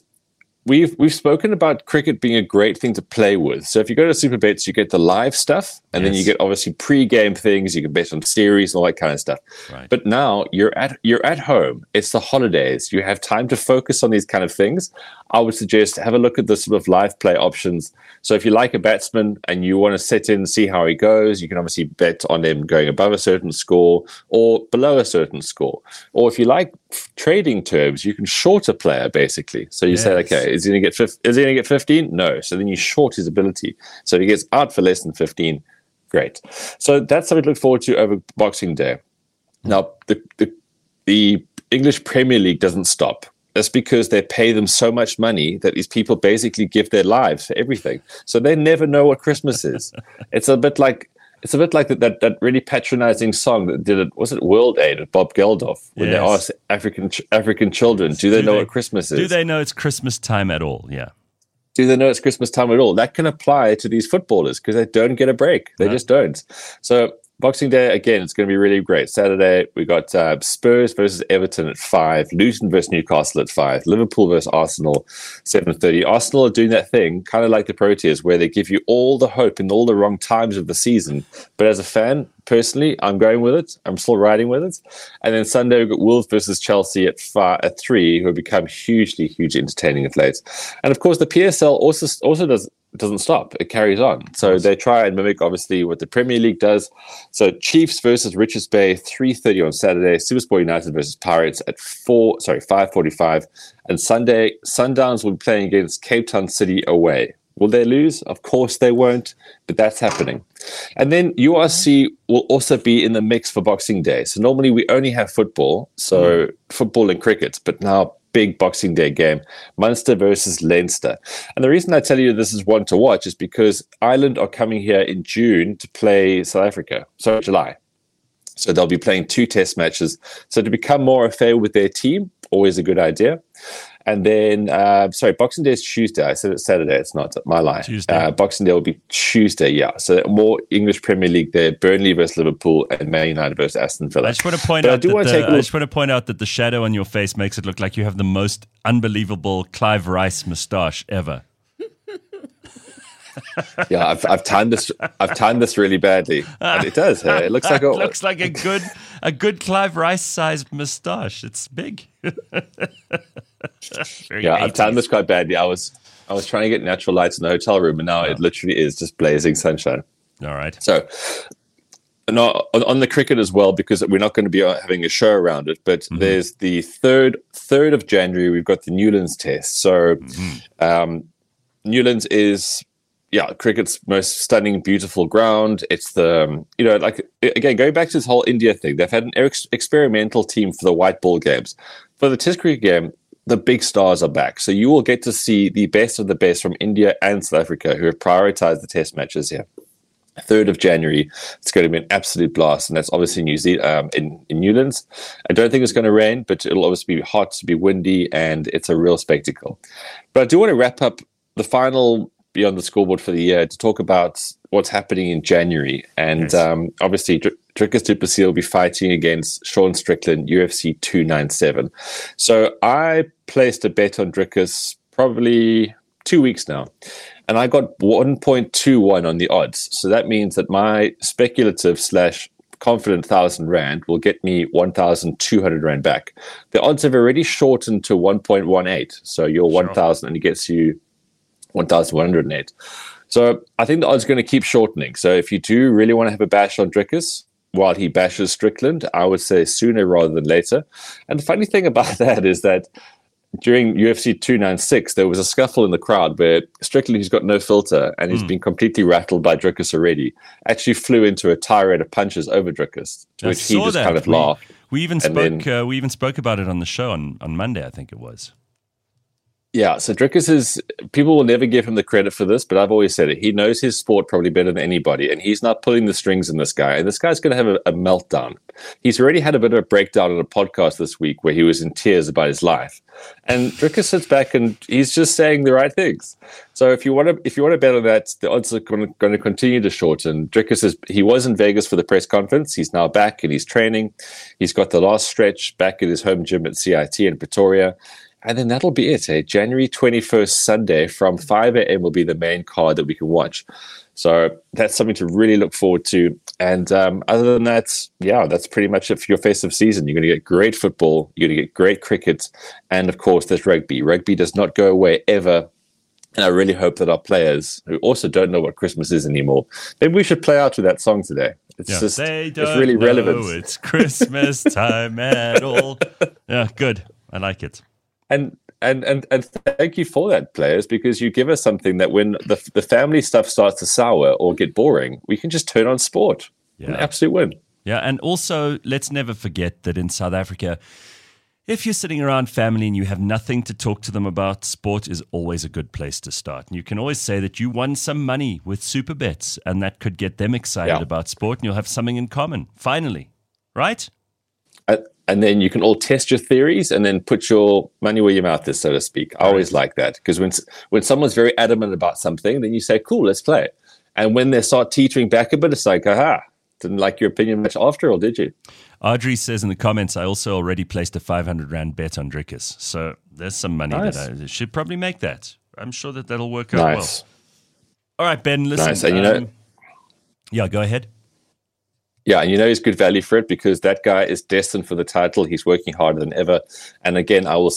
we've spoken about cricket being a great thing to play with. So if you go to Superbets, you get the live stuff, and then you get obviously pre-game things. You can bet on series and all that kind of stuff. Right. But now you're at home. It's the holidays. You have time to focus on these kind of things. I would suggest have a look at the sort of live play options. So if you like a batsman and you want to sit in and see how he goes, you can obviously bet on him going above a certain score or below a certain score. Or if you like trading terms, you can short a player basically. So you say, okay, Is he going to get 15? No. So then you short his ability. So he gets out for less than 15. Great. So that's something to look forward to over Boxing Day. Now, the English Premier League doesn't stop. That's because they pay them so much money that these people basically give their lives for everything. So they never know what Christmas is. It's a bit like that really patronizing song that did it. Was it World Aid with Bob Geldof? When they asked African children, do they know what Christmas is? Do they know it's Christmas time at all? Yeah. Do they know it's Christmas time at all? That can apply to these footballers because they don't get a break. They just don't. So Boxing Day, again, it's going to be really great. Saturday, we got Spurs versus Everton at 5, Luton versus Newcastle at 5, Liverpool versus Arsenal, 7:30. Arsenal are doing that thing, kind of like the Proteas, where they give you all the hope in all the wrong times of the season. But as a fan, personally, I'm going with it. I'm still riding with it. And then Sunday, we've got Wolves versus Chelsea at 3, who have become hugely entertaining of late. And, of course, the PSL also doesn't stop. It carries on. So they try and mimic, obviously, what the Premier League does. So Chiefs versus Richards Bay, 3:30 on Saturday. Supersport United versus Pirates at 5:45. And Sunday, Sundowns will be playing against Cape Town City away. Will they lose? Of course they won't, but that's happening. And then URC will also be in the mix for Boxing Day. So normally we only have football, football and cricket, but now big Boxing Day game, Munster versus Leinster. And the reason I tell you this is one to watch is because Ireland are coming here in June to play South Africa, July. So they'll be playing 2 test matches. So to become more au fait with their team, always a good idea. And then, Boxing Day is Tuesday. I said it's Saturday. It's not. My lie. Tuesday. Boxing Day will be Tuesday, yeah. So more English Premier League there, Burnley versus Liverpool and Man United versus Aston Villa. I just want to point out that the shadow on your face makes it look like you have the most unbelievable Clive Rice moustache ever. Yeah, I've timed this really badly. And it does. Hey? It looks like it looks like a good Clive Rice sized moustache. It's big. Yeah, 80s. I've timed this quite badly. I was trying to get natural lights in the hotel room, and now it literally is just blazing sunshine. All right. So, on the cricket as well, because we're not going to be having a show around it. But there's the third of January. We've got the Newlands Test. So, Newlands is. Yeah, cricket's most stunning, beautiful ground. It's the, again, going back to this whole India thing, they've had an experimental team for the white ball games. For the Test cricket game, the big stars are back. So you will get to see the best of the best from India and South Africa who have prioritized the Test matches here. 3rd of January, it's going to be an absolute blast, and that's obviously in Newlands. I don't think it's going to rain, but it'll obviously be hot, it'll be windy, and it's a real spectacle. But I do want to wrap up the final on the scoreboard for the year to talk about what's happening in January. And obviously, Dricus Du Plessis will be fighting against Sean Strickland, UFC 297. So I placed a bet on Dricus probably 2 weeks now, and I got 1.21 on the odds. So that means that my speculative / confident 1,000 Rand will get me 1,200 Rand back. The odds have already shortened to 1.18. So your 1,000 and it gets you 1,108. So I think the odds are going to keep shortening. So if you do really want to have a bash on Dricus while he bashes Strickland, I would say sooner rather than later. And the funny thing about that is that during UFC 296, there was a scuffle in the crowd where Strickland, who's got no filter and he's been completely rattled by Dricus already, actually flew into a tirade of punches over Dricus, which he just kind of laughed. We even spoke about it on the show on Monday, I think it was. Yeah, so Dricus people will never give him the credit for this, but I've always said it. He knows his sport probably better than anybody, and he's not pulling the strings in this guy. And this guy's going to have a meltdown. He's already had a bit of a breakdown on a podcast this week where he was in tears about his life. And Dricus sits back and he's just saying the right things. So if you want to bet on that, the odds are going to continue to shorten. Dricus he was in Vegas for the press conference. He's now back and he's training. He's got the last stretch back at his home gym at CIT in Pretoria. And then that'll be it. January 21st, Sunday from 5 a.m. will be the main card that we can watch. So that's something to really look forward to. And other than that, that's pretty much it for your festive season. You're going to get great football. You're going to get great cricket. And, of course, there's rugby. Rugby does not go away ever. And I really hope that our players, who also don't know what Christmas is anymore, maybe we should play out with that song today. It's it's really relevant. It's Christmas time at all. Yeah, good. I like it. And And thank you for that, players, because you give us something that when the family stuff starts to sour or get boring, we can just turn on sport. Yeah. An absolute win. Yeah, and also let's never forget that in South Africa, if you're sitting around family and you have nothing to talk to them about, sport is always a good place to start. And you can always say that you won some money with Superbets, and that could get them excited about sport, and you'll have something in common, finally, right? And then you can all test your theories and then put your money where your mouth is, so to speak. I always like that, because when someone's very adamant about something, then you say, cool, let's play it. And when they start teetering back a bit, it's like, aha, didn't like your opinion much after all, did you? Audrey says in the comments, I also already placed a 500 Rand bet on Dricus. So there's some money that I should probably make that. I'm sure that that'll work out well. All right, Ben, listen. Nice. And yeah, go ahead. Yeah, and you know he's good value for it because that guy is destined for the title. He's working harder than ever. And again, I will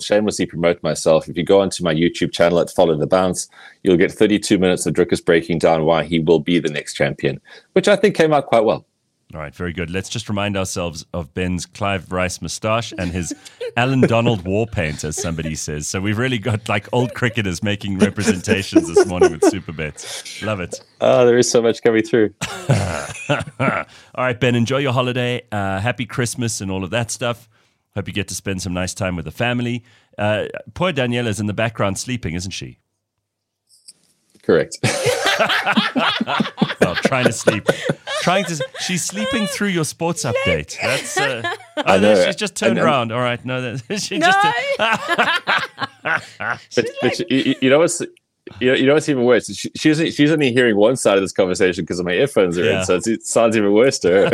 shamelessly promote myself. If you go onto my YouTube channel at Follow the Bounce, you'll get 32 minutes of Dricus breaking down why he will be the next champion, which I think came out quite well. All right, very good. Let's just remind ourselves of Ben's Clive Rice moustache and his Alan Donald war paint, as somebody says. So we've really got like old cricketers making representations this morning with Superbets. Love it. Oh, there is so much coming through. All right, Ben, enjoy your holiday. Happy Christmas and all of that stuff. Hope you get to spend some nice time with the family. Poor Daniela's in the background sleeping, isn't she? Correct. Well, trying to sleep. She's sleeping through your sports update. That's. I know. She's just turned around. All right. No. But you know what's even worse. She's only hearing one side of this conversation because of my earphones are in. So it sounds even worse to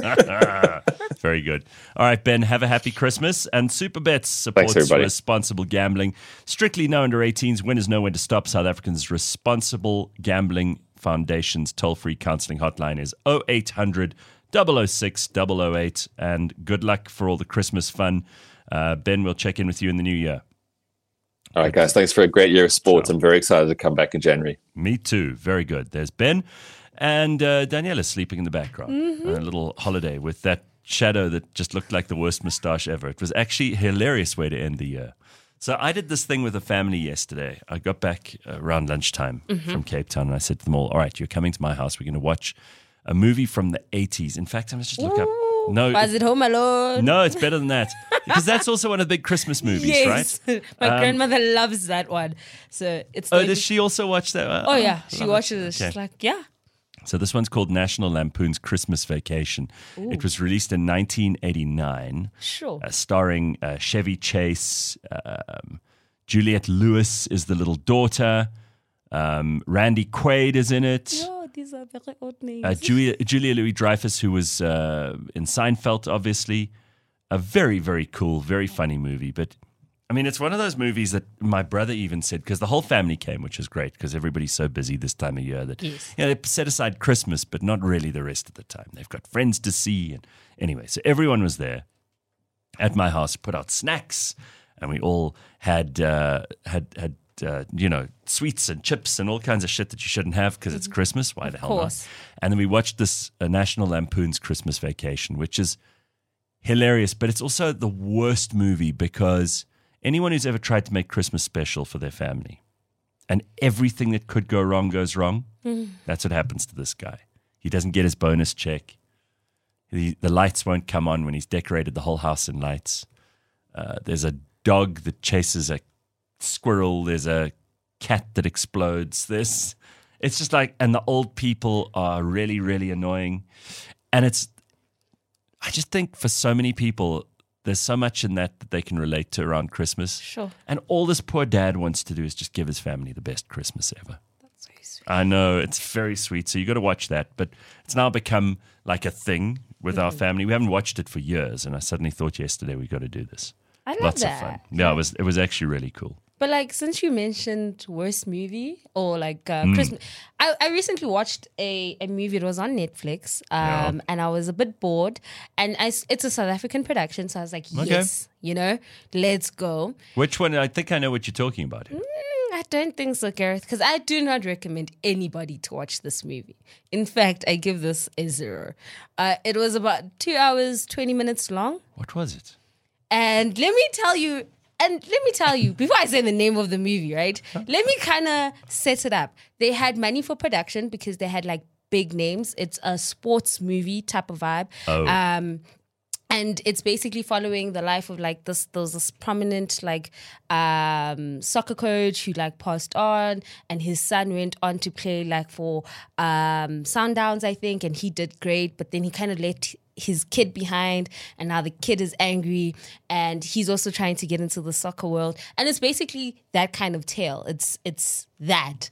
her. Very good. All right, Ben, have a happy Christmas. And Superbets supports responsible gambling. Strictly no under 18s. Winners know when to stop. South Africans Responsible Gambling Foundation's toll-free counseling hotline is 0800 006 008. And good luck for all the Christmas fun. Ben, we'll check in with you in the new year. All right, guys. Thanks for a great year of sports. I'm very excited to come back in January. Me too. Very good. There's Ben and Daniela sleeping in the background. Mm-hmm. A little holiday with that shadow that just looked like the worst moustache ever. It was actually a hilarious way to end the year. So I did this thing with a family yesterday. I got back around lunchtime from Cape Town, and I said to them all right, you're coming to my house. We're going to watch a movie from the 80s. In fact, I must just look up. No, was it Home Alone? No, it's better than that. Because that's also one of the big Christmas movies, right? My grandmother loves that one. So it's. Oh, does she also watch that one? Oh, yeah. She watches it. She's like, yeah. So this one's called National Lampoon's Christmas Vacation. Ooh. It was released in 1989. Sure. Starring Chevy Chase. Juliette Lewis is the little daughter. Randy Quaid is in it. Yeah. These are very old names. Julia Louis-Dreyfus, who was in Seinfeld, obviously. A very, very cool, very funny movie. But, I mean, it's one of those movies that my brother even said, because the whole family came, which is great, because everybody's so busy this time of year that they set aside Christmas, but not really the rest of the time. They've got friends to see. And anyway, so everyone was there at my house, put out snacks, and we all had sweets and chips and all kinds of shit that you shouldn't have because it's Christmas. Why the hell not? And then we watched this National Lampoon's Christmas Vacation, which is hilarious, but it's also the worst movie because anyone who's ever tried to make Christmas special for their family and everything that could go wrong goes wrong, that's what happens to this guy. He doesn't get his bonus check. The lights won't come on when he's decorated the whole house in lights. There's a dog that chases a squirrel, there's a cat that explodes. It's just like, and the old people are really, really annoying. And I just think for so many people, there's so much in that they can relate to around Christmas. Sure. And all this poor dad wants to do is just give his family the best Christmas ever. That's very sweet. I know, it's very sweet. So you got to watch that. But it's now become like a thing with our family. We haven't watched it for years. And I suddenly thought yesterday we got to do this. I love Lots that. Of fun. Yeah, it was actually really cool. But like, since you mentioned worst movie or like Christmas, I recently watched a movie. It was on Netflix, and I was a bit bored. And it's a South African production, so I was like, yes, let's go. Which one? I think I know what you're talking about here. I don't think so, Gareth, because I do not recommend anybody to watch this movie. In fact, I give this a 0. It was about 2 hours, 20 minutes long. What was it? And let me tell you, And let me tell you, before I say the name of the movie, right? Let me kind of set it up. They had money for production because they had like big names. It's a sports movie type of vibe. Oh. And it's basically following the life of like this, there was this prominent like soccer coach who like passed on, and his son went on to play like for Sundowns, I think, and he did great, but then he kind of left his kid behind, and now the kid is angry and he's also trying to get into the soccer world. And it's basically that kind of tale. It's that.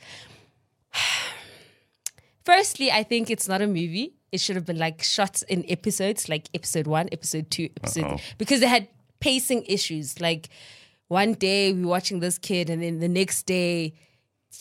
Firstly, I think it's not a movie. It should have been like shots in episodes, like episode 1, episode 2, episode 3, because they had pacing issues. Like one day we're watching this kid, and then the next day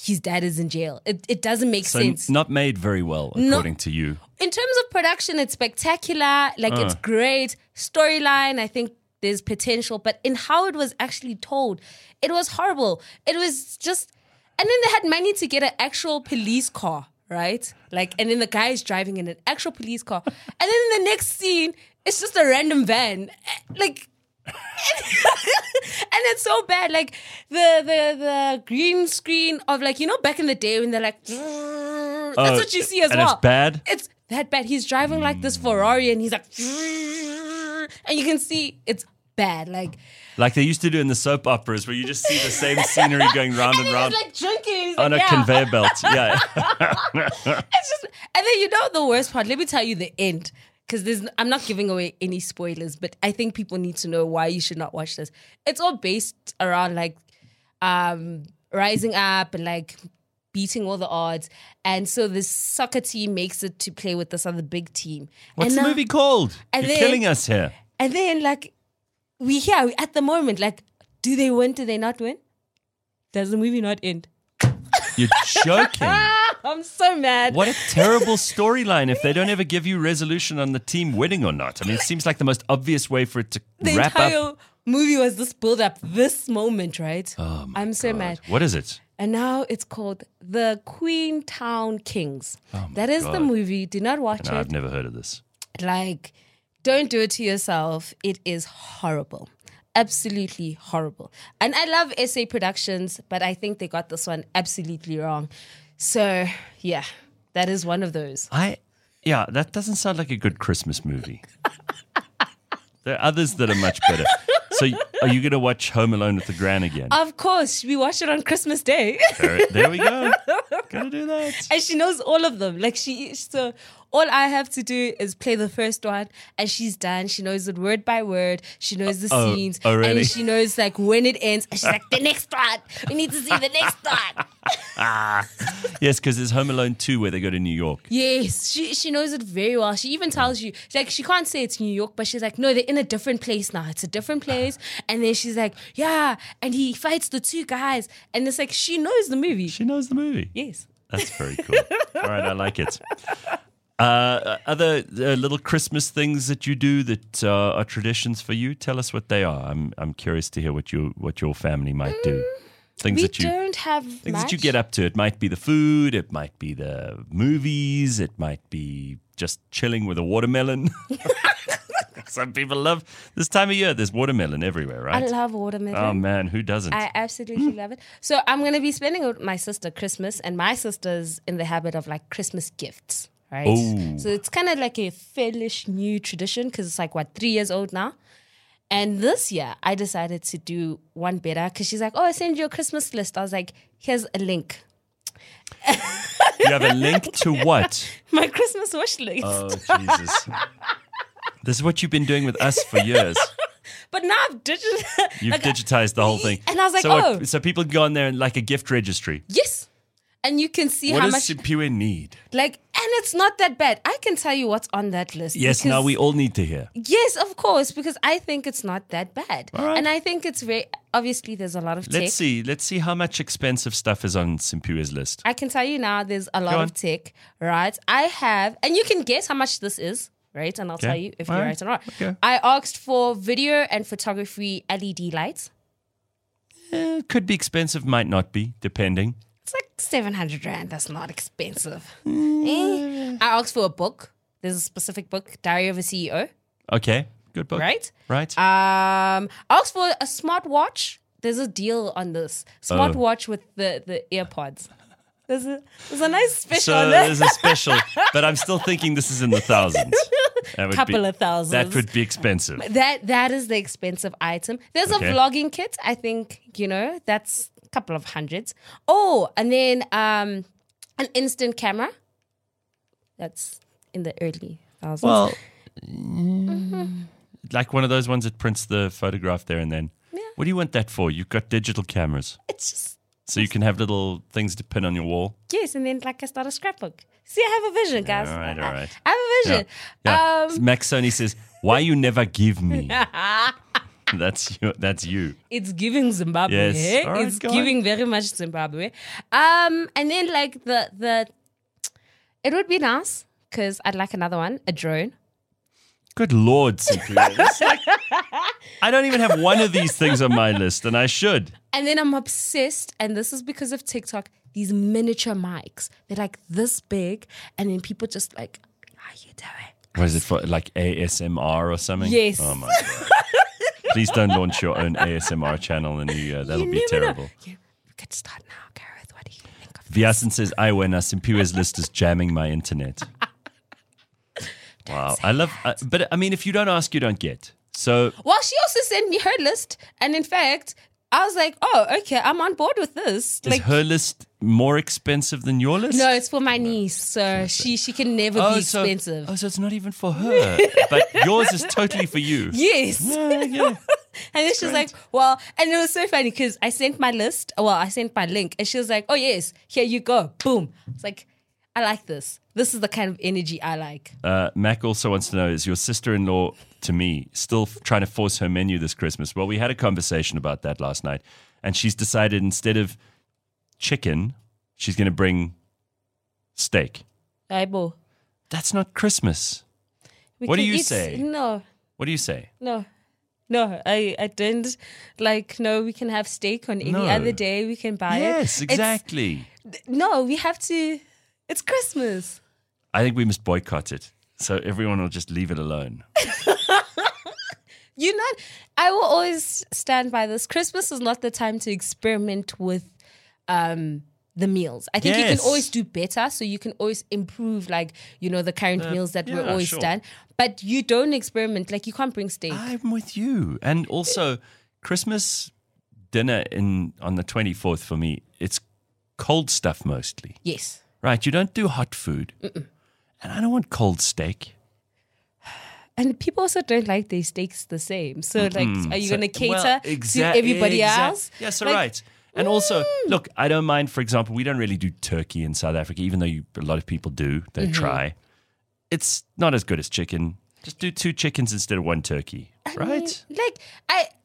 his dad is in jail. It doesn't make sense. Not made very well, according to you. In terms of production, it's spectacular. Like it's great storyline. I think there's potential, but in how it was actually told, it was horrible. It was just, and then they had money to get an actual police car. Right? Like, and then the guy is driving in an actual police car. And then in the next scene, it's just a random van. Like, and it's so bad. Like, the green screen of like, you know, back in the day when they're like, that's what you see as and well. It's bad? It's that bad. He's driving like this Ferrari, and he's like, and you can see it's bad. Like they used to do in the soap operas, where you just see the same scenery going round and round. He's like drinking. He's on like, a conveyor belt. Yeah. It's just, and then you know the worst part. Let me tell you the end, because I'm not giving away any spoilers, but I think people need to know why you should not watch this. It's all based around like rising up and like beating all the odds. And so this soccer team makes it to play with this other big team. What's the movie called? You're killing us here. And then like, we're at the moment, like, do they win? Do they not win? Does the movie not end? You're joking. I'm so mad. What a terrible storyline if they don't ever give you resolution on the team winning or not. I mean, it seems like the most obvious way for it to wrap up. The entire movie was this build-up, this moment, right? Oh my I'm so God. Mad. What is it? And now it's called The Queenstown Kings. Oh that is God. The movie. Do not watch it. I've never heard of this. Like... Don't do it to yourself. It is horrible. Absolutely horrible. And I love SA Productions, but I think they got this one absolutely wrong. So, yeah, that is one of those. That doesn't sound like a good Christmas movie. There are others that are much better. So are you going to watch Home Alone with the Gran again? Of course. We watch it on Christmas Day. There we go. Gotta do that. And she knows all of them. Like so all I have to do is play the first one, and she's done. She knows it word by word. She knows the scenes. Oh, really? And she knows like when it ends. And she's like, the next one. We need to see the next one. Yes, because there's Home Alone 2 where they go to New York. Yes, she knows it very well. She even tells you, like, she can't say it's New York, but she's like, no, they're in a different place now. It's a different place. And then she's like, yeah, and he fights the two guys. And it's like, she knows the movie. She knows the movie. Yes. That's very cool. All right, I like it. Other little Christmas things that you do that are traditions for you, tell us what they are. I'm curious to hear what your family might do. Things that you get up to. It might be the food, it might be the movies, it might be just chilling with a watermelon. Some people love this time of year. There's watermelon everywhere, right? I love watermelon. Oh, man, who doesn't? I absolutely love it. So I'm going to be spending with my sister Christmas, and my sister's in the habit of like Christmas gifts, right? Ooh. So it's kind of like a fairly new tradition because it's like, 3 years old now? And this year, I decided to do one better because she's like, oh, I send you a Christmas list. I was like, here's a link. You have a link to what? My Christmas wish list. Oh, Jesus. This is what you've been doing with us for years. But now I've digitized. You've digitized the whole thing. And I was like, So people can go on there and like a gift registry. Yes. And you can see how much. What does Siphiwe need? Like, and it's not that bad. I can tell you what's on that list. Yes, now we all need to hear. Yes, of course, because I think it's not that bad. All right. And I think it's very, obviously there's a lot of tech. Let's see how much expensive stuff is on Siphiwe's list. I can tell you now there's a lot of tech, right? I have, and you can guess how much this is. Right, and I'll tell you if you're right or not. Okay. I asked for video and photography LED lights. Could be expensive, might not be, depending. It's like 700 Rand. That's not expensive. I asked for a book. There's a specific book, Diary of a CEO. Okay. Good book. Right? Right. I asked for a smartwatch. There's a deal on this. Smartwatch with the AirPods. There's a nice special. So there's a special, but I'm still thinking this is in the thousands. A couple of thousands. That would be expensive. That is the expensive item. There's a vlogging kit. I think, that's a couple of hundreds. Oh, and then an instant camera. That's in the early thousands. Well, like one of those ones that prints the photograph there and then. Yeah. What do you want that for? You've got digital cameras. It's just... So you can have little things to pin on your wall? Yes, and then I start a scrapbook. See, I have a vision, guys. All right. I have a vision. Yeah. Max Sony says, why you never give me? That's you. It's giving Zimbabwe. Yes. Right, it's giving very much Zimbabwe. And then the it would be nice because I'd like another one, a drone. Good Lord, Simply. I don't even have one of these things on my list, and I should. And then I'm obsessed, and this is because of TikTok, these miniature mics. They're this big, and then people just how you doing? What is it for, ASMR or something? Yes. Oh, my God. Please don't launch your own ASMR channel in the new year. That'll be terrible. You could start now, Gareth. What do you think of Vyasin this? Says, I win. Simpiwe's list is jamming my internet. Wow, I love, but I mean, if you don't ask, you don't get. So, well, she also sent me her list, and in fact, I was like, "Oh, okay, I'm on board with this." Is her list more expensive than your list? No, it's for my niece, so she can never be expensive. So it's not even for her, but yours is totally for you. Yes. Yeah. And then she's great. And it was so funny because I sent my link, and she was like, "Oh yes, here you go, boom." It's like, I like this. This is the kind of energy I like. Mac also wants to know, is your sister-in-law, to me, still trying to force her menu this Christmas? Well, we had a conversation about that last night, and she's decided instead of chicken, she's going to bring steak. Aibo. That's not Christmas. What do you say? No. What do you say? No, I didn't. No, we can have steak on any other day. We can buy it. Yes, exactly. No, we have to... It's Christmas. I think we must boycott it. So everyone will just leave it alone. I will always stand by this. Christmas is not the time to experiment with the meals. I think you can always do better. So you can always improve, the current meals that were always done. But you don't experiment. You can't bring steak. I'm with you. And also, Christmas dinner on the 24th for me, it's cold stuff mostly. Yes. Right, you don't do hot food. Mm-mm. And I don't want cold steak. And people also don't like their steaks the same. So, are you going to cater to everybody else? Yes, right. And also, look, I don't mind, for example, we don't really do turkey in South Africa, even though a lot of people do. They try. It's not as good as chicken. Just do 2 chickens instead of 1 turkey, right?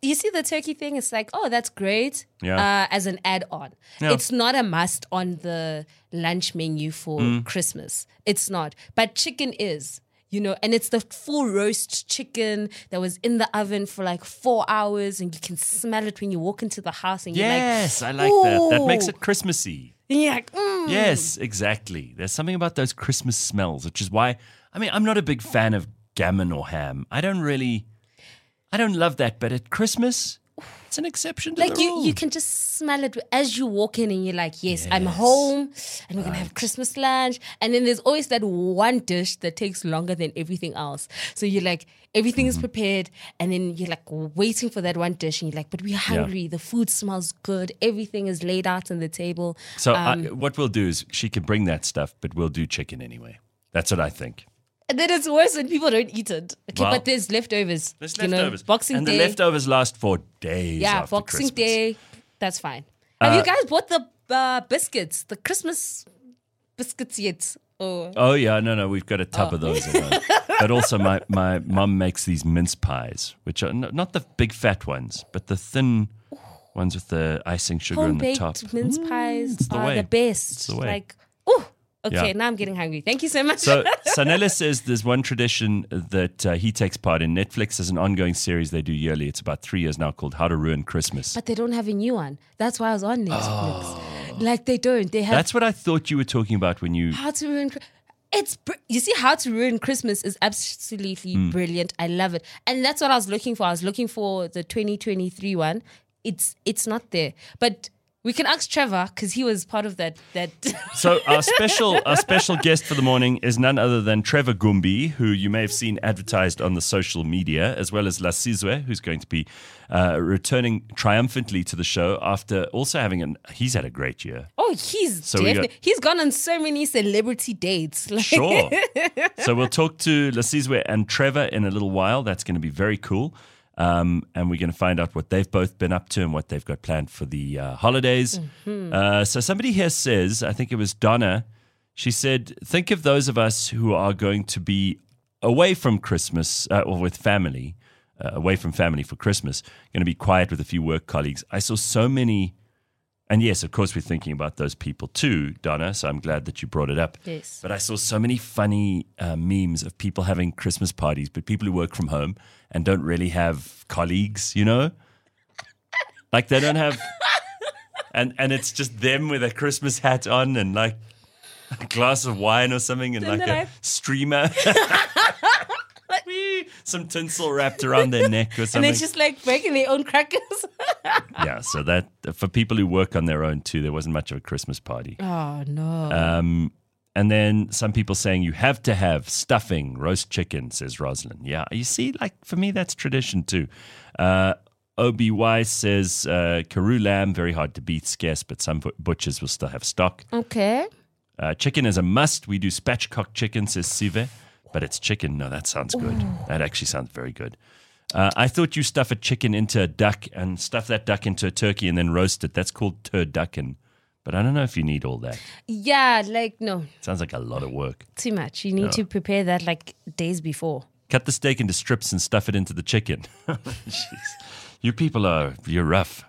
You see the turkey thing, it's that's great as an add-on. Yeah. It's not a must on the lunch menu for Christmas. It's not. But chicken is, and it's the full roast chicken that was in the oven for 4 hours and you can smell it when you walk into the house and you're like, yes, I like that. That makes it Christmassy. Yeah. Yes, exactly. There's something about those Christmas smells, which is why, I'm not a big fan of gammon or ham. I don't love that, but at Christmas, it's an exception to the rule. You can just smell it as you walk in and you're like, yes, I'm home and we're going to have Christmas lunch. And then there's always that one dish that takes longer than everything else. So you're like, everything is prepared and then you're waiting for that one dish and you're like, but we're hungry. Yeah. The food smells good. Everything is laid out on the table. So what we'll do is she can bring that stuff, but we'll do chicken anyway. That's what I think. And then it's worse when people don't eat it. Okay, but there's leftovers. There's leftovers. Boxing Day. And the leftovers last for days. Yeah, after Boxing Christmas. Day. That's fine. Have you guys bought the biscuits, the Christmas biscuits yet? Or? Oh, yeah. No. We've got a tub of those. But also my mum makes these mince pies, which are not the big fat ones, but the thin ones with the icing sugar on the top. Home-baked mince pies are the best. It's the way. Okay, now I'm getting hungry. Thank you so much. So Sanella says there's one tradition that he takes part in. Netflix has an ongoing series they do yearly. It's about 3 years now called How to Ruin Christmas. But they don't have a new one. That's why I was on Netflix. They don't. They have. That's what I thought you were talking about when you... How to Ruin Christmas. It's you see, how to ruin Christmas is absolutely brilliant. I love it. And that's what I was looking for. I was looking for the 2023 one. It's not there. But we can ask Trevor because he was part of that. So our special guest for the morning is none other than Trevor Gumbi, who you may have seen advertised on the social media, as well as Lasizwe, who's going to be returning triumphantly to the show after also having he's had a great year. Oh, he's gone on so many celebrity dates. Sure. So we'll talk to Lasizwe and Trevor in a little while. That's going to be very cool. And we're going to find out what they've both been up to and what they've got planned for the holidays. Mm-hmm. So somebody here says, I think it was Donna, she said, think of those of us who are going to be away from Christmas or with family, away from family for Christmas, going to be quiet with a few work colleagues. I saw so many, and yes, of course, we're thinking about those people too, Donna, so I'm glad that you brought it up. Yes. But I saw so many funny memes of people having Christmas parties, but people who work from home and don't really have colleagues, you know? Like they don't have... and it's just them with a Christmas hat on and like a glass of wine or something and like a streamer. Some tinsel wrapped around their neck or something. And they're just like making their own crackers. Yeah, so that for people who work on their own too, there wasn't much of a Christmas party. Oh, no. And then some people saying you have to have stuffing, roast chicken, says Rosalind. Yeah, you see, like for me, that's tradition too. OBY says Karoo lamb, very hard to beat, scarce, but some butchers will still have stock. Okay. Chicken is a must. We do spatchcock chicken, says Sive. But it's chicken. No, that sounds good. Ooh. That actually sounds very good. I thought you stuff a chicken into a duck and stuff that duck into a turkey and then roast it. That's called turducken. But I don't know if you need all that. Yeah, like no. Sounds like a lot of work. Too much. You need to prepare that like days before. Cut the steak into strips and stuff it into the chicken. Jeez. You people you're rough.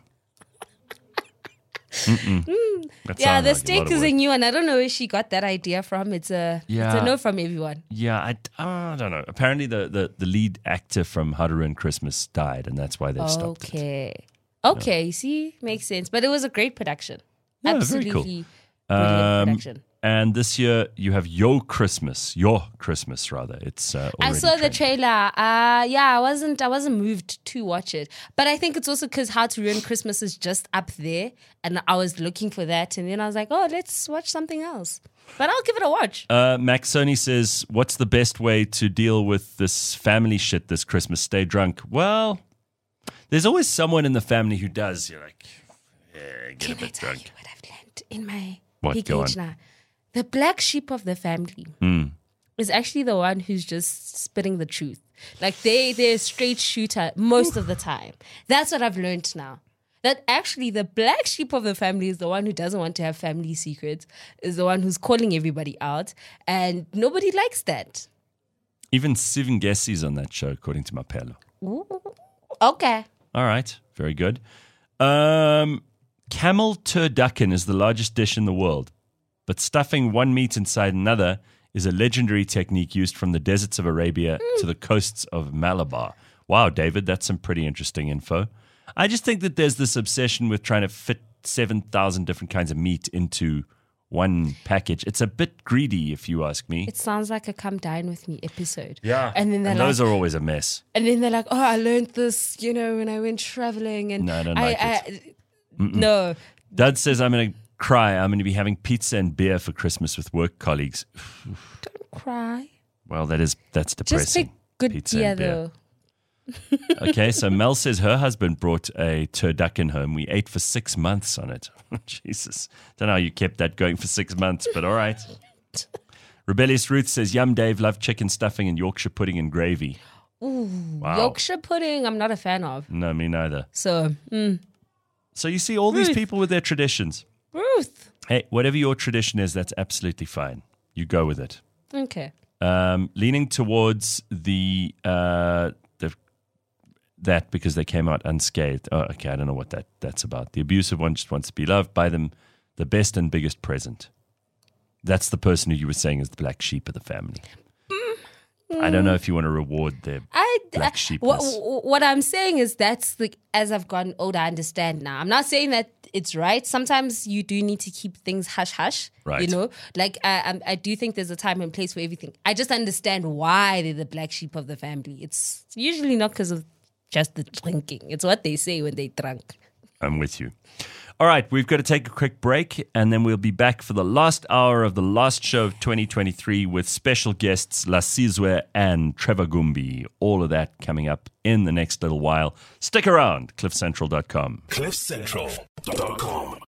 Yeah, the steak is a new one. I don't know where she got that idea from. It's a no from everyone. Yeah, I don't know. Apparently the lead actor from How to Ruin Christmas died, and that's why they've stopped it. Okay, you see? Makes sense. But it was a great production. Yeah, absolutely very cool. Production. And this year you have Your Christmas. It's I saw the trailer. Yeah, I wasn't moved to watch it, but I think it's also because How to Ruin Christmas is just up there, and I was looking for that, and then I was like, oh, let's watch something else. But I'll give it a watch. Max Sony says, "What's the best way to deal with this family shit this Christmas? Stay drunk." Well, there's always someone in the family who does. You're like, yeah, get a bit drunk. Can I tell you what I've learned in my big age now? The black sheep of the family is actually the one who's just spitting the truth. Like they're a straight shooter most of the time. That's what I've learned now. That actually the black sheep of the family is the one who doesn't want to have family secrets, is the one who's calling everybody out, and nobody likes that. Even Seven Guesses on that show, according to Mapelo. Okay. All right. Very good. Camel turducken is the largest dish in the world. But stuffing one meat inside another is a legendary technique used from the deserts of Arabia to the coasts of Malabar. Wow, David, that's some pretty interesting info. I just think that there's this obsession with trying to fit 7,000 different kinds of meat into one package. It's a bit greedy, if you ask me. It sounds like a Come Dine With Me episode. Yeah, and those are always a mess. And then they're like, oh, I learned this, you know, when I went traveling. And no, I don't like it. No. Dad says I'm going to... cry. I'm going to be having pizza and beer for Christmas with work colleagues. Don't cry. Well, that's depressing. Just pick good pizza beer, and beer. Though. Okay, so Mel says her husband brought a turducken home. We ate for 6 months on it. Jesus. Don't know how you kept that going for 6 months, but all right. Rebellious Ruth says, yum, Dave, love chicken stuffing and Yorkshire pudding and gravy. Ooh, wow. Yorkshire pudding I'm not a fan of. No, me neither. So, So you see all these people with their traditions. Ruth. Hey, whatever your tradition is, that's absolutely fine. You go with it. Okay. Leaning towards that because they came out unscathed. Oh, okay, I don't know what that's about. The abusive one just wants to be loved. Buy them the best and biggest present. That's the person who you were saying is the black sheep of the family. I don't know if you want to reward their black sheepness. What I'm saying is as I've gotten older, I understand now. I'm not saying that it's right. Sometimes you do need to keep things hush-hush, right? You know? Like, I do think there's a time and place for everything. I just understand why they're the black sheep of the family. It's usually not because of just the drinking. It's what they say when they drunk. I'm with you. All right, we've got to take a quick break, and then we'll be back for the last hour of the last show of 2023 with special guests La Sizwe and Trevor Gumbi. All of that coming up in the next little while. Stick around, CliffCentral.com. CliffCentral.com.